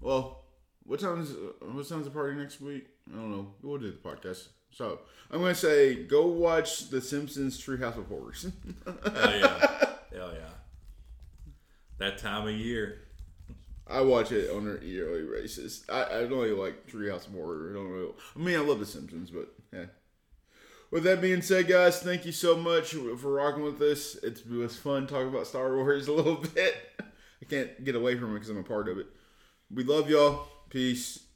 Well, what time's the party next week? I don't know. We'll do the podcast. So, I'm going to say, go watch The Simpsons Treehouse of Horrors. Hell yeah. That time of year. I watch it on an yearly basis. I don't really like Treehouse of Horrors. I love The Simpsons, but... yeah. With that being said, guys, thank you so much for rocking with us. It was fun talking about Star Wars a little bit. I can't get away from it because I'm a part of it. We love y'all. Peace.